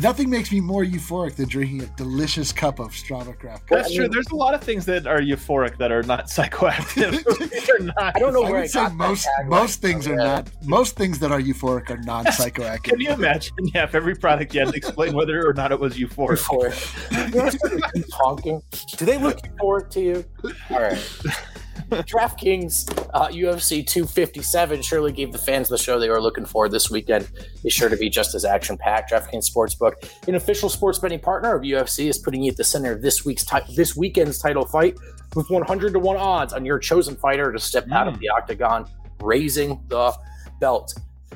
Nothing makes me more euphoric than drinking a delicious cup of Strava Craft. That's true. There's a lot of things that are euphoric that are not psychoactive. I don't know where I got most things are not. Most things that are euphoric are non-psychoactive. Can you imagine? Yeah, if every product you had to explain whether or not it was euphoric. Honking. Do they look euphoric to you? All right. DraftKings UFC 257 surely gave the fans the show they were looking for this weekend. It's sure to be just as action-packed. DraftKings Sportsbook, an official sports betting partner of UFC, is putting you at the center of this weekend's title fight with 100-1 odds on your chosen fighter to step out of the octagon, raising the belt.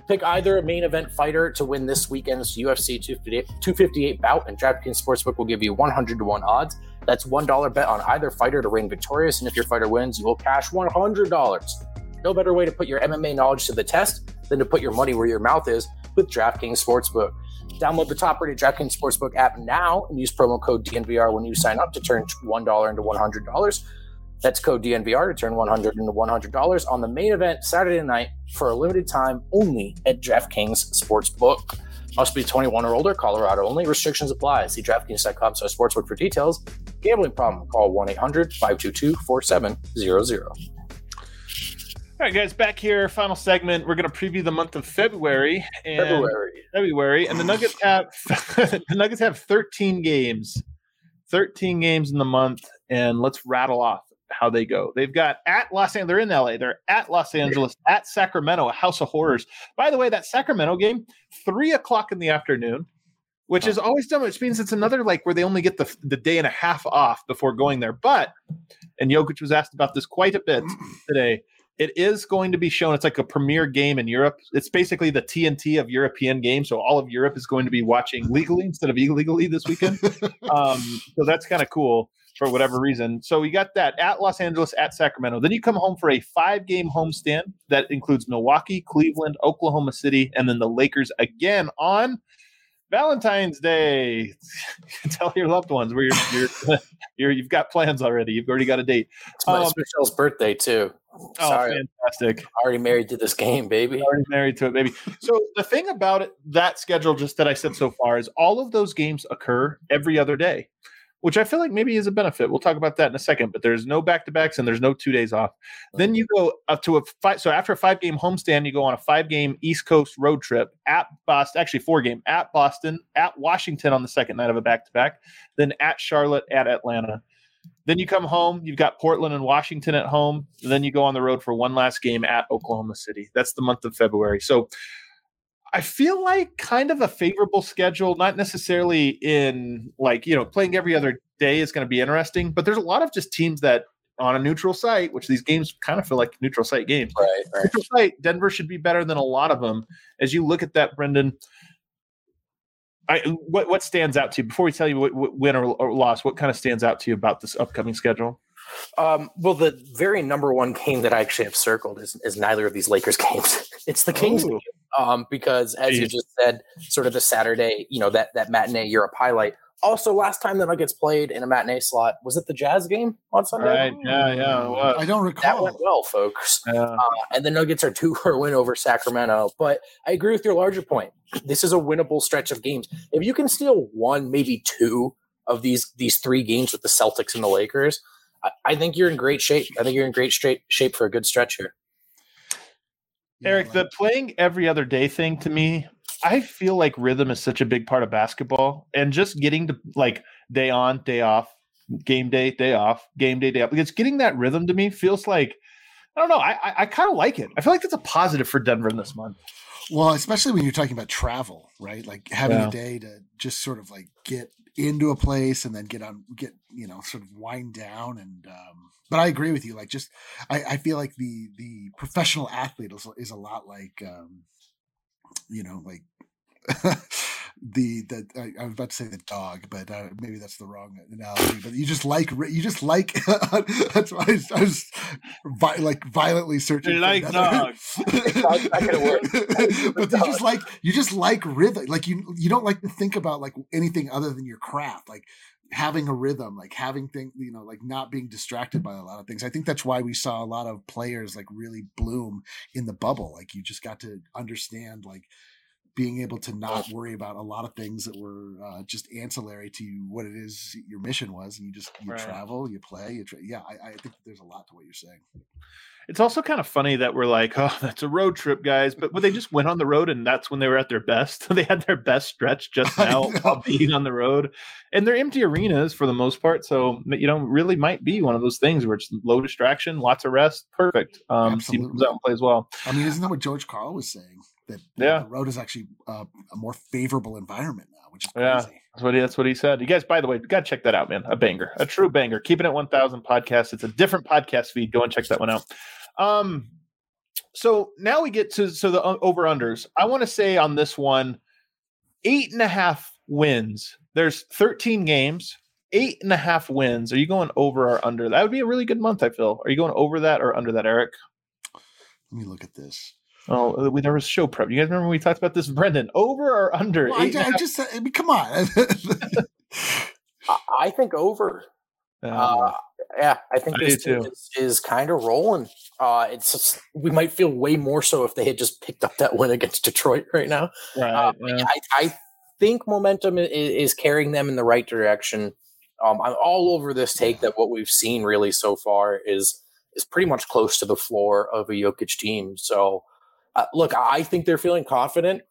Pick either a main event fighter to win this weekend's UFC 258 bout, and DraftKings Sportsbook will give you 100-1 odds. That's $1 bet on either fighter to reign victorious, and if your fighter wins, you will cash $100. No better way to put your MMA knowledge to the test than to put your money where your mouth is with DraftKings Sportsbook. Download the top-rated DraftKings Sportsbook app now and use promo code DNVR when you sign up to turn $1 into $100. That's code DNVR to turn $100 into $100 on the main event Saturday night for a limited time only at DraftKings Sportsbook. Must be 21 or older, Colorado only. Restrictions apply. See DraftKings.com/sportsbook for details. Gambling problem? Call 1-800-522-4700. All right, guys, back here. Final segment. We're going to preview the month of February. And February. And the Nuggets have the Nuggets have 13 games. 13 games in the month. And let's rattle off how they go. They've got at Los Angeles. They're in LA. They're at Los Angeles, at Sacramento, a house of horrors. By the way, that Sacramento game, 3:00 in the afternoon, which is always dumb, which means it's another like where they only get the day and a half off before going there. But, and Jokic was asked about this quite a bit today, it is going to be shown. It's like a premier game in Europe. It's basically the TNT of European games. So all of Europe is going to be watching legally instead of illegally this weekend. So that's kind of cool. For whatever reason. So we got that at Los Angeles, at Sacramento. Then you come home for a 5-game homestand that includes Milwaukee, Cleveland, Oklahoma City, and then the Lakers again on Valentine's Day. Tell your loved ones where you've got plans already. You've already got a date. It's my Michelle's birthday too. Oh, fantastic. Already married to this game, baby. Already married to it, baby. So the thing about it, that schedule just that I said so far is all of those games occur every other day, which I feel like maybe is a benefit. We'll talk about that in a second, but there's no back-to-backs and there's no 2 days off. Then you go up to a 5. So after a 5-game homestand, you go on a 5-game East Coast road trip at Boston, actually 4-game at Boston, at Washington on the second night of a back-to-back, then at Charlotte, at Atlanta. Then you come home, you've got Portland and Washington at home. And then you go on the road for one last game at Oklahoma City. That's the month of February. So I feel like kind of a favorable schedule, not necessarily in like, you know, playing every other day is going to be interesting, but there's a lot of just teams that on a neutral site, which these games kind of feel like neutral site games. Right. Neutral site, Denver should be better than a lot of them. As you look at that, Brendan, what stands out to you before we tell you what win or loss, what kind of stands out to you about this upcoming schedule? Well, the very number one game that I actually have circled is neither of these Lakers games. It's the Kings game. Because as you just said, sort of the Saturday, you know, that matinee Europe highlight. Also, last time the Nuggets played in a matinee slot, was it the Jazz game on Sunday? Right. Yeah. I don't recall. That went well, folks. Yeah. And the Nuggets are due for a win over Sacramento. But I agree with your larger point. This is a winnable stretch of games. If you can steal one, maybe two of these 3 games with the Celtics and the Lakers, I think you're in great shape. I think you're in great shape for a good stretch here. Eric, the playing every other day thing to me I feel like rhythm is such a big part of basketball, and just getting to like day on, day off, game day, day off, game day, day off. It's getting that rhythm to me feels like, I don't know. I kind of like it. I feel like that's a positive for Denver in this month. Well, especially when you're talking about travel, right? Like having a day to just sort of like get into a place and then get, you know, sort of wind down. And, but I agree with you. Like just, I feel like the professional athlete is a lot like, you know, like I was about to say the dog, but maybe that's the wrong analogy, but you just like, that's why I was like violently searching. You like dogs. That could have worked. But you just like rhythm. Like you don't like to think about like anything other than your craft. Like having a rhythm, like having things, you know, like not being distracted by a lot of things. I think that's why we saw a lot of players like really bloom in the bubble. Like you just got to understand, like, being able to not worry about a lot of things that were just ancillary to what it is your mission was. And you travel, you play, I think there's a lot to what you're saying. It's also kind of funny that we're like, oh, that's a road trip, guys. But when they just went on the road, and that's when they were at their best. They had their best stretch just now while being on the road, and they're empty arenas for the most part. So, you know, really might be one of those things where it's low distraction, lots of rest. Perfect. Team comes out and plays well. I mean, isn't that what George Karl was saying? That the road is actually a more favorable environment now, which is crazy. Yeah, that's what he said. You guys, by the way, got to check that out, man. A banger, a true banger. Keeping It 1000 podcast. It's a different podcast feed. Go and check that one out. So now we get to the over-unders. I want to say on this one, 8.5 wins. There's 13 games, 8.5 wins. Are you going over or under? That would be a really good month, I feel. Are you going over that or under that, Eric? Let me look at this. Oh, there was show prep. You guys remember when we talked about this, Brendan? Over or under? Well, I mean, come on. I think over. Yeah, I think this team is kind of rolling. It's just, we might feel way more so if they had just picked up that win against Detroit right now. Right, yeah. I think momentum is carrying them in the right direction. I'm all over this take that what we've seen really so far is pretty much close to the floor of a Jokic team. So, look, I think they're feeling confident.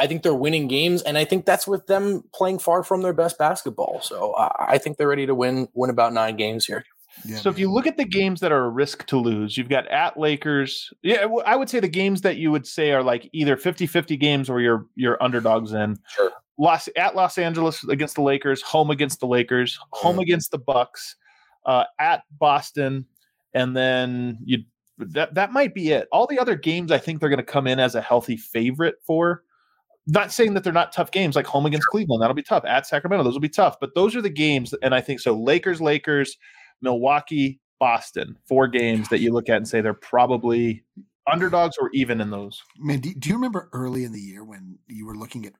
I think they're winning games, and I think that's with them playing far from their best basketball. So I think they're ready to win about 9 games here. Yeah, so if you look at the games that are a risk to lose, you've got at Lakers. Yeah, I would say the games that you would say are like either 50-50 games or you're underdogs in. Sure. At Los Angeles against the Lakers, home against the Lakers, home against the Bucks, at Boston, and then that might be it. All the other games I think they're going to come in as a healthy favorite for. Not saying that they're not tough games, like home against Cleveland, that'll be tough. At Sacramento, those will be tough. But those are the games, and I think so. Lakers, Milwaukee, Boston, 4 games that you look at and say they're probably underdogs or even in those. Man, do you remember early in the year when you were looking at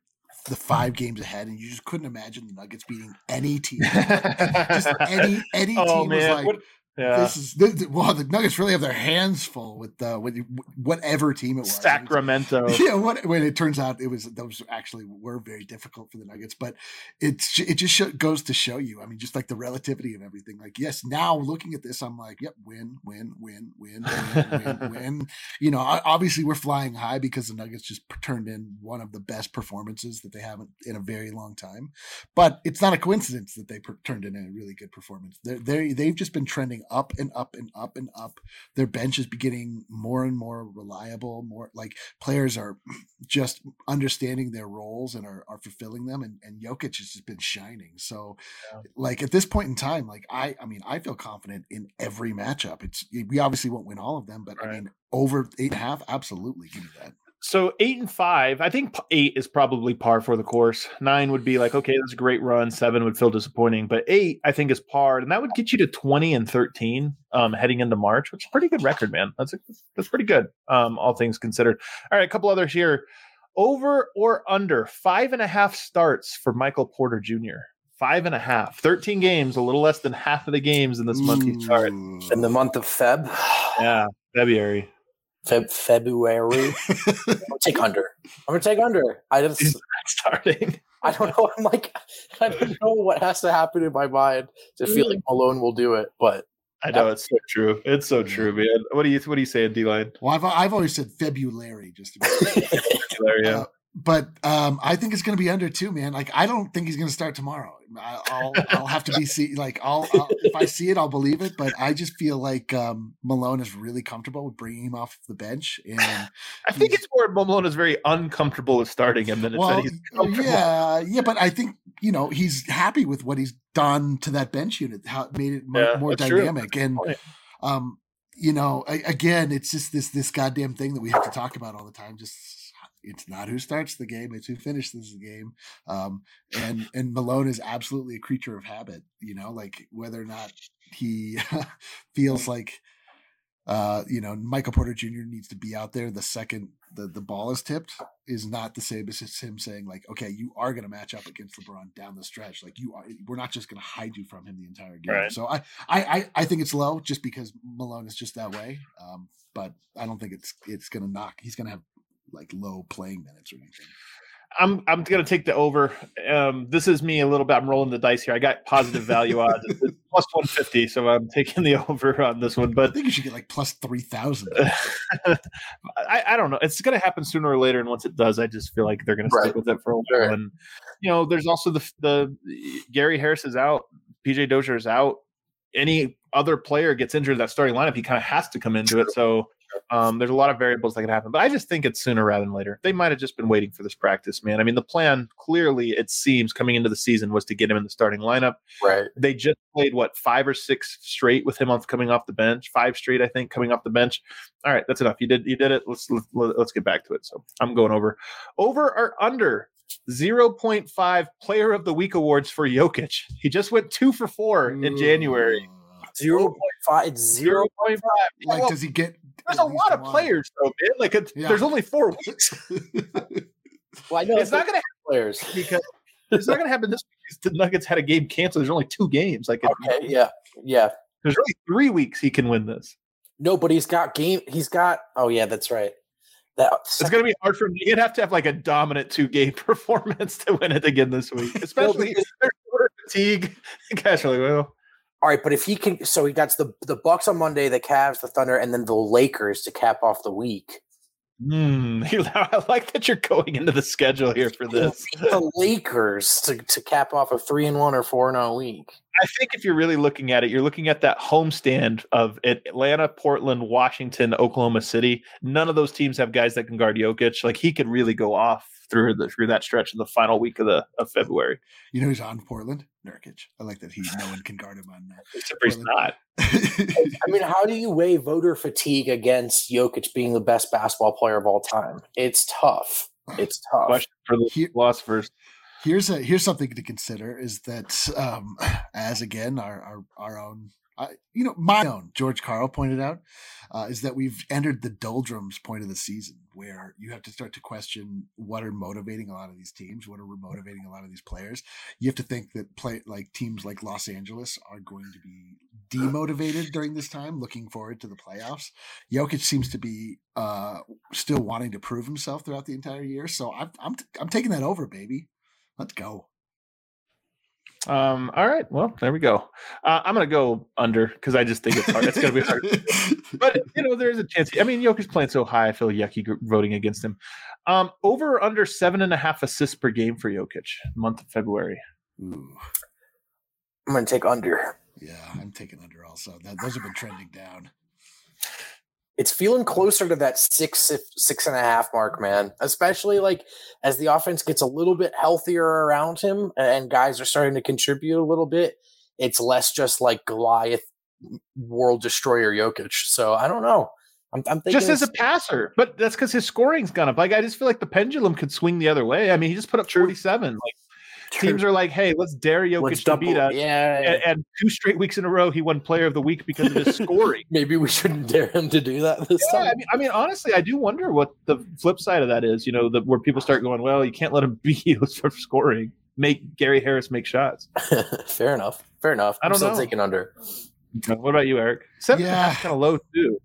the 5 games ahead and you just couldn't imagine the Nuggets beating any team? Just any team, man. Was like. Yeah. This is the Nuggets really have their hands full with whatever team it was. Sacramento. When it turns out those actually were very difficult for the Nuggets, but it just goes to show you. I mean, just like the relativity of everything. Like, yes, now looking at this, I'm like, yep, win. You know, obviously we're flying high because the Nuggets just turned in one of the best performances that they haven't in a very long time. But it's not a coincidence that they turned in a really good performance. They've just been trending up and up and up and up. Their bench is getting more and more reliable, more like players are just understanding their roles and are fulfilling them. And Jokic has just been shining. So like at this point in time, like I mean, I feel confident in every matchup. We obviously won't win all of them, but right. I mean, over 8.5, absolutely give me that. So 8 and 5, I think 8 is probably par for the course. 9 would be like, okay, that's a great run. 7 would feel disappointing, but 8 I think is par, and that would get you to 20-13 heading into March, which is a pretty good record, man. That's pretty good, all things considered. All right, a couple others here. Over or under 5.5 starts for Michael Porter Jr. 5.5, 13 games, a little less than half of the games in this month he started. In the month of Feb, February. February. I'm gonna take under. I just not starting. I don't know. I'm like, I don't know what has to happen in my mind to feel like Malone will do it, but I know it's so true. It's so true, man. What do you say, D-line? Well, I've always said Febulary just to be But I think it's going to be under two, man. Like, I don't think he's going to start tomorrow. I'll have to be see. Like, I'll if I see it, I'll believe it. But I just feel like Malone is really comfortable with bringing him off the bench. And I think it's more Malone is very uncomfortable with starting him than it's that he's comfortable. Yeah. But I think he's happy with what he's done to that bench unit, how it made it more dynamic. True. And again, it's just this goddamn thing that we have to talk about all the time. It's not who starts the game; it's who finishes the game. And Malone is absolutely a creature of habit. Like whether or not he feels like, Michael Porter Jr. needs to be out there the second the ball is tipped is not the same as him saying like, okay, you are going to match up against LeBron down the stretch. Like we're not just going to hide you from him the entire game. Right. So I think it's low just because Malone is just that way. But I don't think it's going to knock. He's going to have like low playing minutes or anything. I'm going to take the over. This is me a little bit. I'm rolling the dice here. I got positive value odds. It's plus 150. So I'm taking the over on this one, but I think you should get like plus 3,000. I don't know. It's going to happen sooner or later. And once it does, I just feel like they're going to stick with it for a while. Sure. And there's also the Gary Harris is out. PJ Dozier is out. Any other player gets injured in that starting lineup, he kind of has to come into it. So there's a lot of variables that can happen, but I just think it's sooner rather than later. They might have just been waiting for this practice, man. I mean, the plan clearly, it seems, coming into the season was to get him in the starting lineup. Right. They just played, 5 or 6 straight with him coming off the bench? 5 straight, I think, coming off the bench. All right, that's enough. You did it. Let's get back to it. So I'm going over. Over or under 0.5 Player of the Week awards for Jokic. He just went 2 for 4 in January. 0.5. 0.5. Like, does he get? There's a lot of players, though, man. There's only 4 weeks. Well, I know it's not going to happen players because it's not going to happen this week. The Nuggets had a game canceled. There's only 2 games. Yeah. There's only 3 weeks he can win this. No, but he's got game. He's got. Oh yeah, that's right. It's going to be hard for me. You'd have to have a dominant 2-game performance to win it again this week, especially if there's quarter fatigue. Casually, all right, but if he can, so he got the Bucks on Monday, the Cavs, the Thunder, and then the Lakers to cap off the week. I like that you're going into the schedule here for this. The Lakers to cap off a 3-1 or 4-0 week. I think if you're really looking at it, you're looking at that homestand of Atlanta, Portland, Washington, Oklahoma City. None of those teams have guys that can guard Jokic. He could really go off through that stretch in the final week of February. He's on Portland, Nurkic. I like that no one can guard him on that. Except he's not. I mean, how do you weigh voter fatigue against Jokic being the best basketball player of all time? It's tough. It's tough. Question for the philosophers. Here's something to consider is that as again our own my own George Karl pointed out is that we've entered the doldrums point of the season where you have to start to question what are motivating a lot of these teams, what are motivating a lot of these players. You have to think that teams like Los Angeles are going to be demotivated during this time, looking forward to the playoffs. Jokic seems to be still wanting to prove himself throughout the entire year, so I'm taking that over, baby. Let's go. All right. Well, there we go. I'm going to go under because I just think it's hard. It's going to be hard. But, there's a chance. I mean, Jokic's playing so high, I feel yucky voting against him. Over or under 7.5 assists per game for Jokic, month of February. Ooh. I'm going to take under. Yeah, I'm taking under also. Those have been trending down. It's feeling closer to that 6.5 mark, man, especially as the offense gets a little bit healthier around him and guys are starting to contribute a little bit. It's less just Goliath world destroyer Jokic. So I don't know. I'm thinking just as a passer, but that's because his scoring's gone up. I just feel like the pendulum could swing the other way. I mean, he just put up 47. Teams are like, hey, let's dare Jokic to beat us. Yeah. And 2 straight weeks in a row, he won Player of the Week because of his scoring. Maybe we shouldn't dare him to do that this time. I mean, honestly, I do wonder what the flip side of that is, where people start going, well, you can't let him beat you for scoring. Make Gary Harris make shots. Fair enough. I don't know. I'm still taking under. What about you, Eric? 7.5 kind of low, too.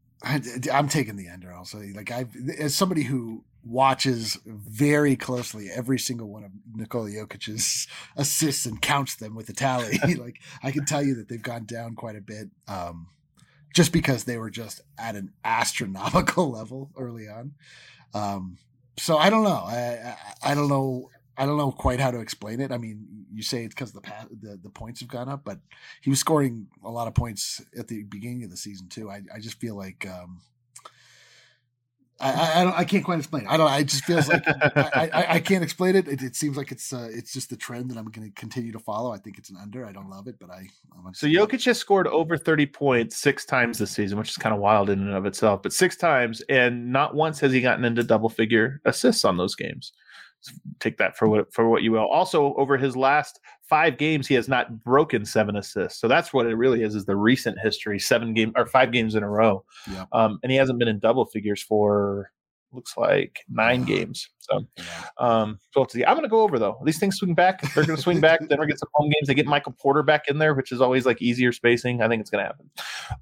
I'm taking the under also. As somebody who watches very closely every single one of Nikola Jokic's assists and counts them with a tally, I can tell you that they've gone down quite a bit, just because they were just at an astronomical level early on. So I don't know. I don't know. I don't know quite how to explain it. I mean, you say it's because the points have gone up, but he was scoring a lot of points at the beginning of the season too. I just feel like I can't quite explain it. I don't. I just feels like I can't explain it. It seems like it's just the trend that I'm going to continue to follow. I think it's an under. I don't love it, but I'm so Jokic has scored over 30 points 6 times this season, which is kind of wild in and of itself. But 6 times, and not once has he gotten into double figure assists on those games. Take that for what you will. Also, over his last 5 games, he has not broken 7 assists. So that's what it really is the recent history, 5 games in a row. Yeah. And he hasn't been in double figures for, looks like, 9 games. So, I'm going to go over, though. These things swing back. They're going to swing back. Denver gets some home games. They get Michael Porter back in there, which is always, like, easier spacing. I think it's going to happen.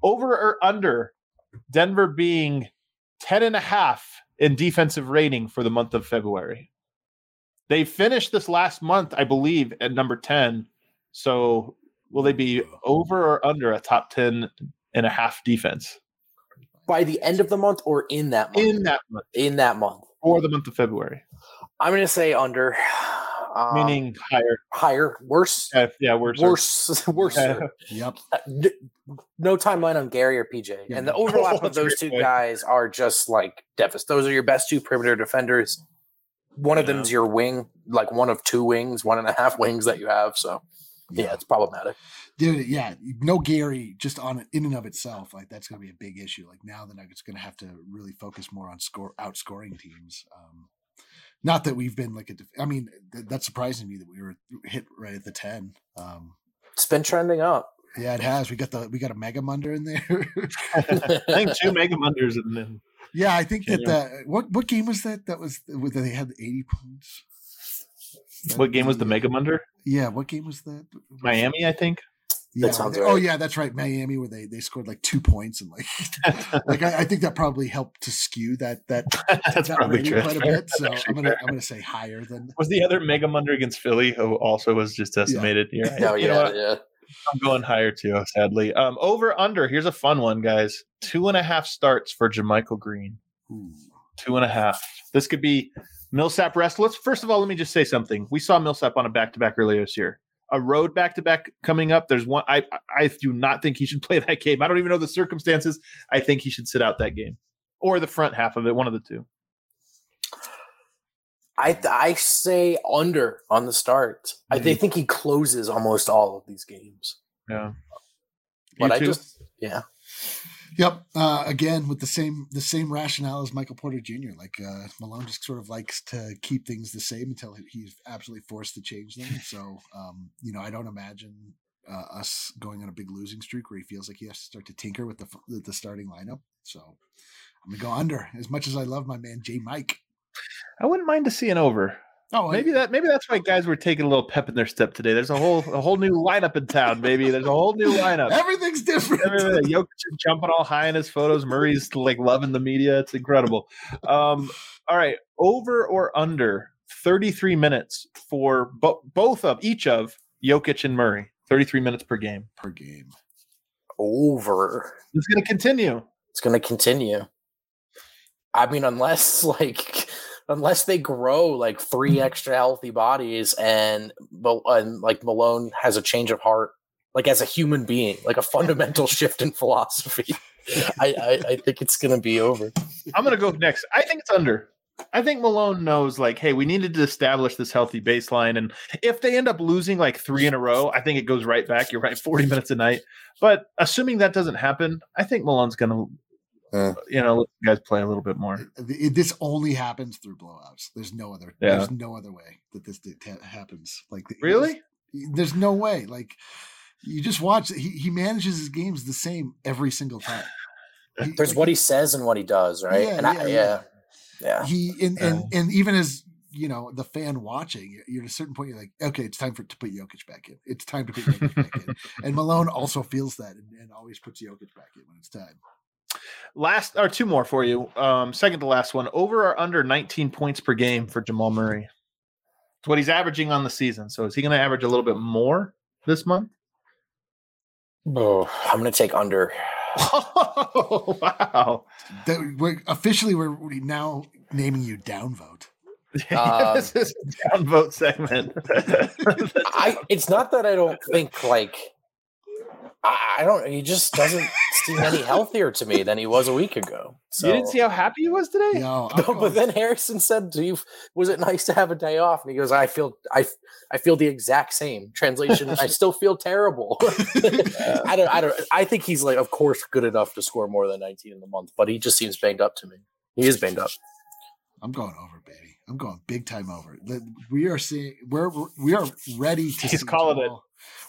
Over or under, Denver being 10.5 in defensive rating for the month of February. They finished this last month, I believe, at number 10. So will they be over or under a top 10.5 defense? By the end of the month or in that month? In that month. Or the month of February. I'm going to say under. Meaning higher. Higher. Worse? Yeah, worse. Worse. Yep. No timeline on Gary or PJ. Yep. And the overlap of those two guys are just like deficits. Those are your best two perimeter defenders. One of them's your wing, like one of 2 wings, 1.5 wings that you have. So, yeah, it's problematic. Dude, yeah, no Gary just on in and of itself. Like, that's going to be a big issue. Like, now the Nuggets going to have to really focus more on outscoring teams. Not that we've been like I mean, that's surprising to me that we were hit right at the 10. It's been trending up. Yeah, it has. We got a Megamunder in there. I think 2 Megamunders in there. Yeah, I think that what game was that? That was that they had 80 points. What game was the Megamunder? Yeah, what game was that? Miami, I think. Yeah, that sounds right. Oh yeah, that's right. Miami, where they scored like 2 points and like I think that probably helped to skew that. That's that probably true. Quite a bit. So I'm gonna say higher than. Was the other Megamunder against Philly who also was just decimated? Yeah. Right. No, yeah. I'm going higher too, sadly. Over under. Here's a fun one, guys. 2.5 starts for Jermichael Green. Ooh. 2.5. This could be Millsap rest. First of all, let me just say something. We saw Millsap on a back-to-back earlier this year. A road back-to-back coming up. There's one. I do not think he should play that game. I don't even know the circumstances. I think he should sit out that game or the front half of it. One of the two. I say under on the start. I think he closes almost all of these games. Yeah. But Yep. Again, with the same rationale as Michael Porter Jr. Like Malone just sort of likes to keep things the same until he's absolutely forced to change them. So, I don't imagine us going on a big losing streak where he feels like he has to start to tinker with the starting lineup. So I'm going to go under as much as I love my man, J. Mike. I wouldn't mind to see an over. Oh, maybe that's why guys were taking a little pep in their step today. There's a whole new lineup in town, baby. There's a whole new lineup. Everything's different. Jokic jumping all high in his photos. Murray's like loving the media. It's incredible. All right, over or under 33 minutes for both of each of Jokic and Murray. 33 minutes per game. Over. It's going to continue. I mean, unless they grow like 3 extra healthy bodies and like Malone has a change of heart, like as a human being, like a fundamental shift in philosophy, I think it's going to be over. I'm going to go next. I think it's under. I think Malone knows, like, hey, we needed to establish this healthy baseline. And if they end up losing like 3 in a row, I think it goes right back. You're right. 40 minutes a night. But assuming that doesn't happen, I think Malone's going to, let you guys play a little bit more. This only happens through blowouts. There's no other way that this happens. Like, really? There's no way. Like, you just watch. He manages his games the same every single time. What he says and what he does, right? Yeah, yeah. And even as the fan watching, you're at a certain point. You're like, okay, it's time to put Jokic back in. And Malone also feels that and always puts Jokic back in when it's time. Last or 2 more for you. Second to last one. Over or under 19 points per game for Jamal Murray. It's what he's averaging on the season. So is he going to average a little bit more this month? Oh, I'm going to take under. Oh, wow. Officially, we're now naming you Downvote. This is a Downvote segment. It's not that I don't think, like, I don't. He just doesn't seem any healthier to me than he was a week ago. So. You didn't see how happy he was today? No, but then Harrison said, "Do you? Was it nice to have a day off?" And he goes, "I feel the exact same." Translation: I still feel terrible. I don't. I think he's like, of course, good enough to score more than 19 in the month, but he just seems banged up to me. He is banged up. I'm going over, baby. I'm going big time over. We are ready to. He's calling it.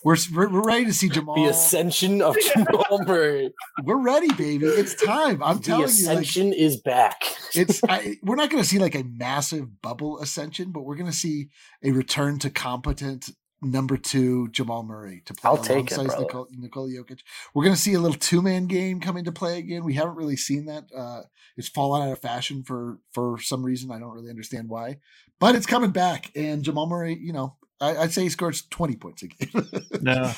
We're ready to see Jamal. The ascension of Jamal Murray. We're ready, baby. It's time. I'm telling you. The ascension is back. We're not going to see like a massive bubble ascension, but we're going to see a return to competent number two Jamal Murray to play alongside Nikola Jokic. We're going to see a little two-man game come into play again. We haven't really seen that. It's fallen out of fashion for some reason. I don't really understand why, but it's coming back. And Jamal Murray, you know, I'd say he scores 20 points a game. No,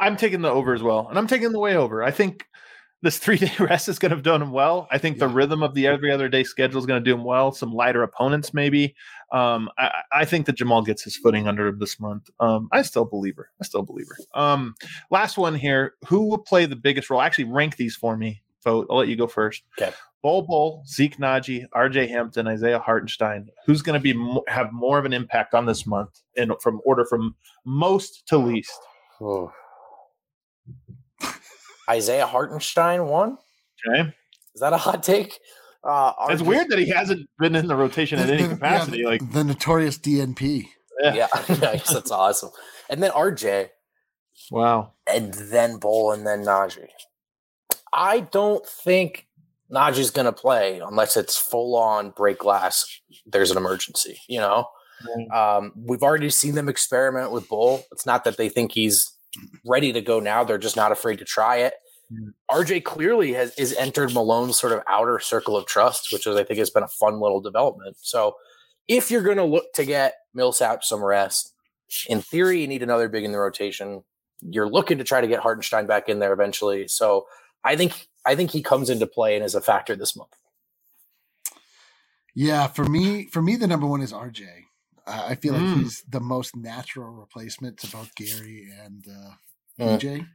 I'm taking the over as well. And I'm taking the way over. I think this 3-day rest is going to have done him well. I think the rhythm of the every other day schedule is going to do him well. Some lighter opponents, maybe. I think that Jamal gets his footing under him this month. I still believe her. Last one here. Who will play the biggest role? Actually, rank these for me. So I'll let you go first. Okay. Bol Bol, Zeke Nnaji, RJ Hampton, Isaiah Hartenstein. Who's going to have more of an impact on this month in from order from most to least? Oh. Isaiah Hartenstein won. Okay, is that a hot take? It's weird that he hasn't been in the rotation in any capacity. Yeah, like the notorious DNP. Yeah, that's awesome. And then RJ. Wow. And then Bol, and then Nnaji. I don't think Nnaji's going to play unless it's full-on break glass. There's an emergency, you know? Mm-hmm. We've already seen them experiment with Bol. It's not that they think he's ready to go now. They're just not afraid to try it. Mm-hmm. RJ clearly is entered Malone's sort of outer circle of trust, which is, I think has been a fun little development. So if you're going to look to get Millsap some rest, in theory, you need another big in the rotation. You're looking to try to get Hartenstein back in there eventually. So I think he comes into play and is a factor this month. Yeah, for me, the number one is RJ. I feel like he's the most natural replacement to both Gary and PJ.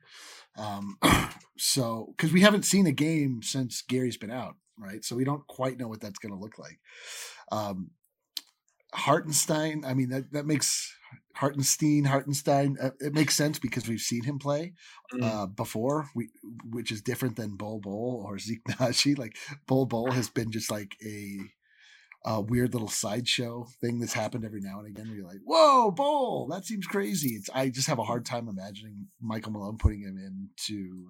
So, because we haven't seen a game since Gary's been out, right? So we don't quite know what that's going to look like. Hartenstein, I mean, that makes Hartenstein. It makes sense because we've seen him play before, which is different than Bol Bol or Zeke Nnaji. Like Bol Bol has been just like a weird little sideshow thing that's happened every now and again. Where you're like, whoa, Bol, that seems crazy. I just have a hard time imagining Michael Malone putting him into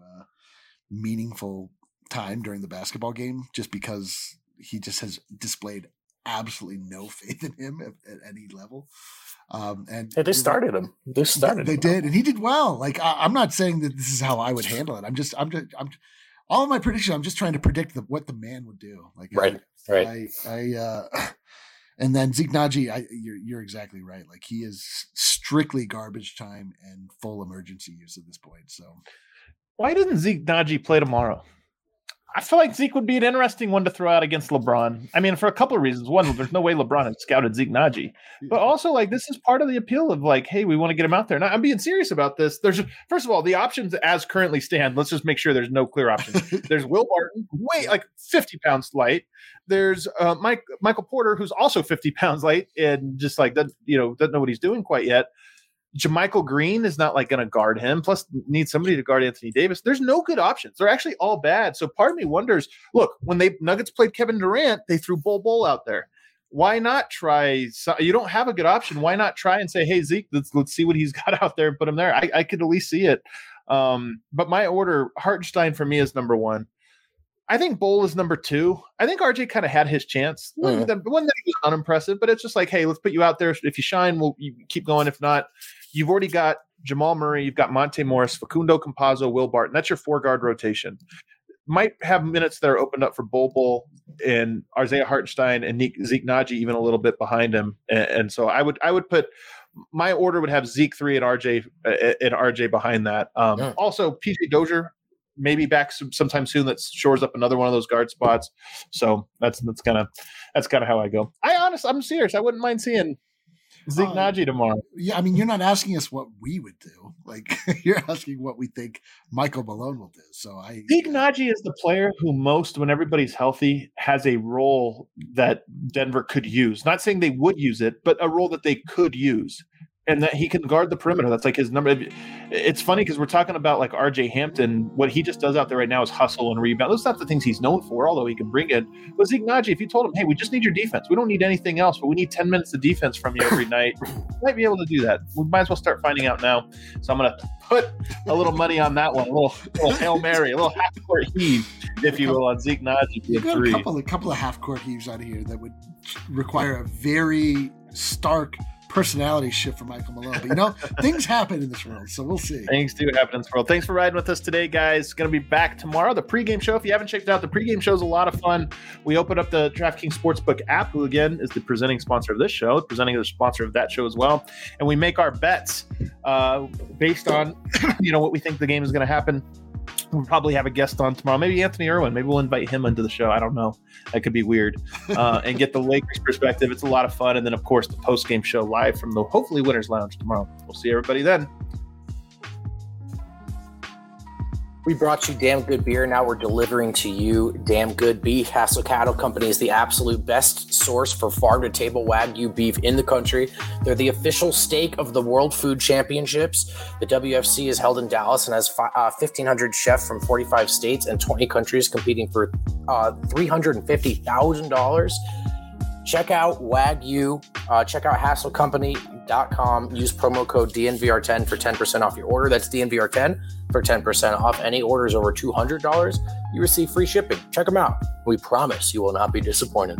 meaningful time during the basketball game, just because he just has displayed absolutely no faith in him at any level. And they started him. They did, and he did well. Like I'm not saying that this is how I would handle it. I'm all of my predictions. I'm just trying to predict what the man would do. Like and then Zeke Nnaji, you're exactly right. Like he is strictly garbage time and full emergency use at this point. So why doesn't Zeke Nnaji play tomorrow? I feel like Zeke would be an interesting one to throw out against LeBron. I mean, for a couple of reasons. One, there's no way LeBron had scouted Zeke Nnaji. But also, like, this is part of the appeal of, like, hey, we want to get him out there. And I'm being serious about this. First of all, the options as currently stand, let's just make sure there's no clear options. There's Will Barton, way, like, 50 pounds light. There's Michael Porter, who's also 50 pounds light and just, like, doesn't know what he's doing quite yet. Jermichael Green is not like going to guard him. Plus, needs somebody to guard Anthony Davis. There's no good options. They're actually all bad. So part of me wonders. Look, when they Nuggets played Kevin Durant, they threw Bol Bol out there. Why not try? You don't have a good option. Why not try and say, "Hey Zeke, let's see what he's got out there and put him there." I could at least see it. But my order, Hartenstein for me is number one. I think Bol is number two. I think RJ kind of had his chance. One that was unimpressive, but it's just like, hey, let's put you out there. If you shine, you keep going. If not, you've already got Jamal Murray. You've got Monte Morris, Facundo Campazzo, Will Barton. That's your four-guard rotation. Might have minutes that are opened up for Bol Bol and Isaiah Hartenstein and Zeke Nnaji even a little bit behind him. And so I would put – my order would have Zeke 3 and RJ behind that. Also, PJ Dozier maybe back sometime soon that shores up another one of those guard spots. So that's kind of how I go. I'm serious. I wouldn't mind seeing Zeke Nnaji tomorrow. Yeah, I mean, you're not asking us what we would do. Like, you're asking what we think Michael Malone will do. So Zeke Nnaji is the player who most, when everybody's healthy, has a role that Denver could use. Not saying they would use it, but a role that they could use. And that he can guard the perimeter. That's like his number. It's funny because we're talking about like RJ Hampton. What he just does out there right now is hustle and rebound. Those are not the things he's known for, although he can bring it. But Zeke Nnaji, if you told him, hey, we just need your defense. We don't need anything else, but we need 10 minutes of defense from you every night. You might be able to do that. We might as well start finding out now. So I'm going to put a little money on that one, a little Hail Mary, a little half-court heave, if you will, on Zeke Nnaji. You've got a couple of half-court heaves out of here that would require a very stark personality shift for Michael Malone, but things happen in this world, so we'll see. Things do happen in this world. Thanks for riding with us today, guys. Going to be back tomorrow. The pregame show, if you haven't checked it out, the pregame show is a lot of fun. We open up the DraftKings Sportsbook app, who again is the presenting sponsor of this show, presenting the sponsor of that show as well, and we make our bets based on what we think the game is going to happen. We'll probably have a guest on tomorrow, maybe Anthony Irwin. Maybe we'll invite him into the show. I don't know. That could be weird. And get the Lakers perspective. It's a lot of fun. And then, of course, the post-game show live from the hopefully Winners Lounge tomorrow. We'll see everybody then. We brought you damn good beer. Now we're delivering to you damn good beef. Hassel Cattle Company is the absolute best source for farm-to-table Wagyu beef in the country. They're the official steak of the World Food Championships. The WFC is held in Dallas and has 1,500 chefs from 45 states and 20 countries competing for $350,000. Check out Wagyu. Check out HasselCompany.com. Use promo code DNVR10 for 10% off your order. That's DNVR10 for 10% off any orders over $200. You receive free shipping. Check them out. We promise you will not be disappointed.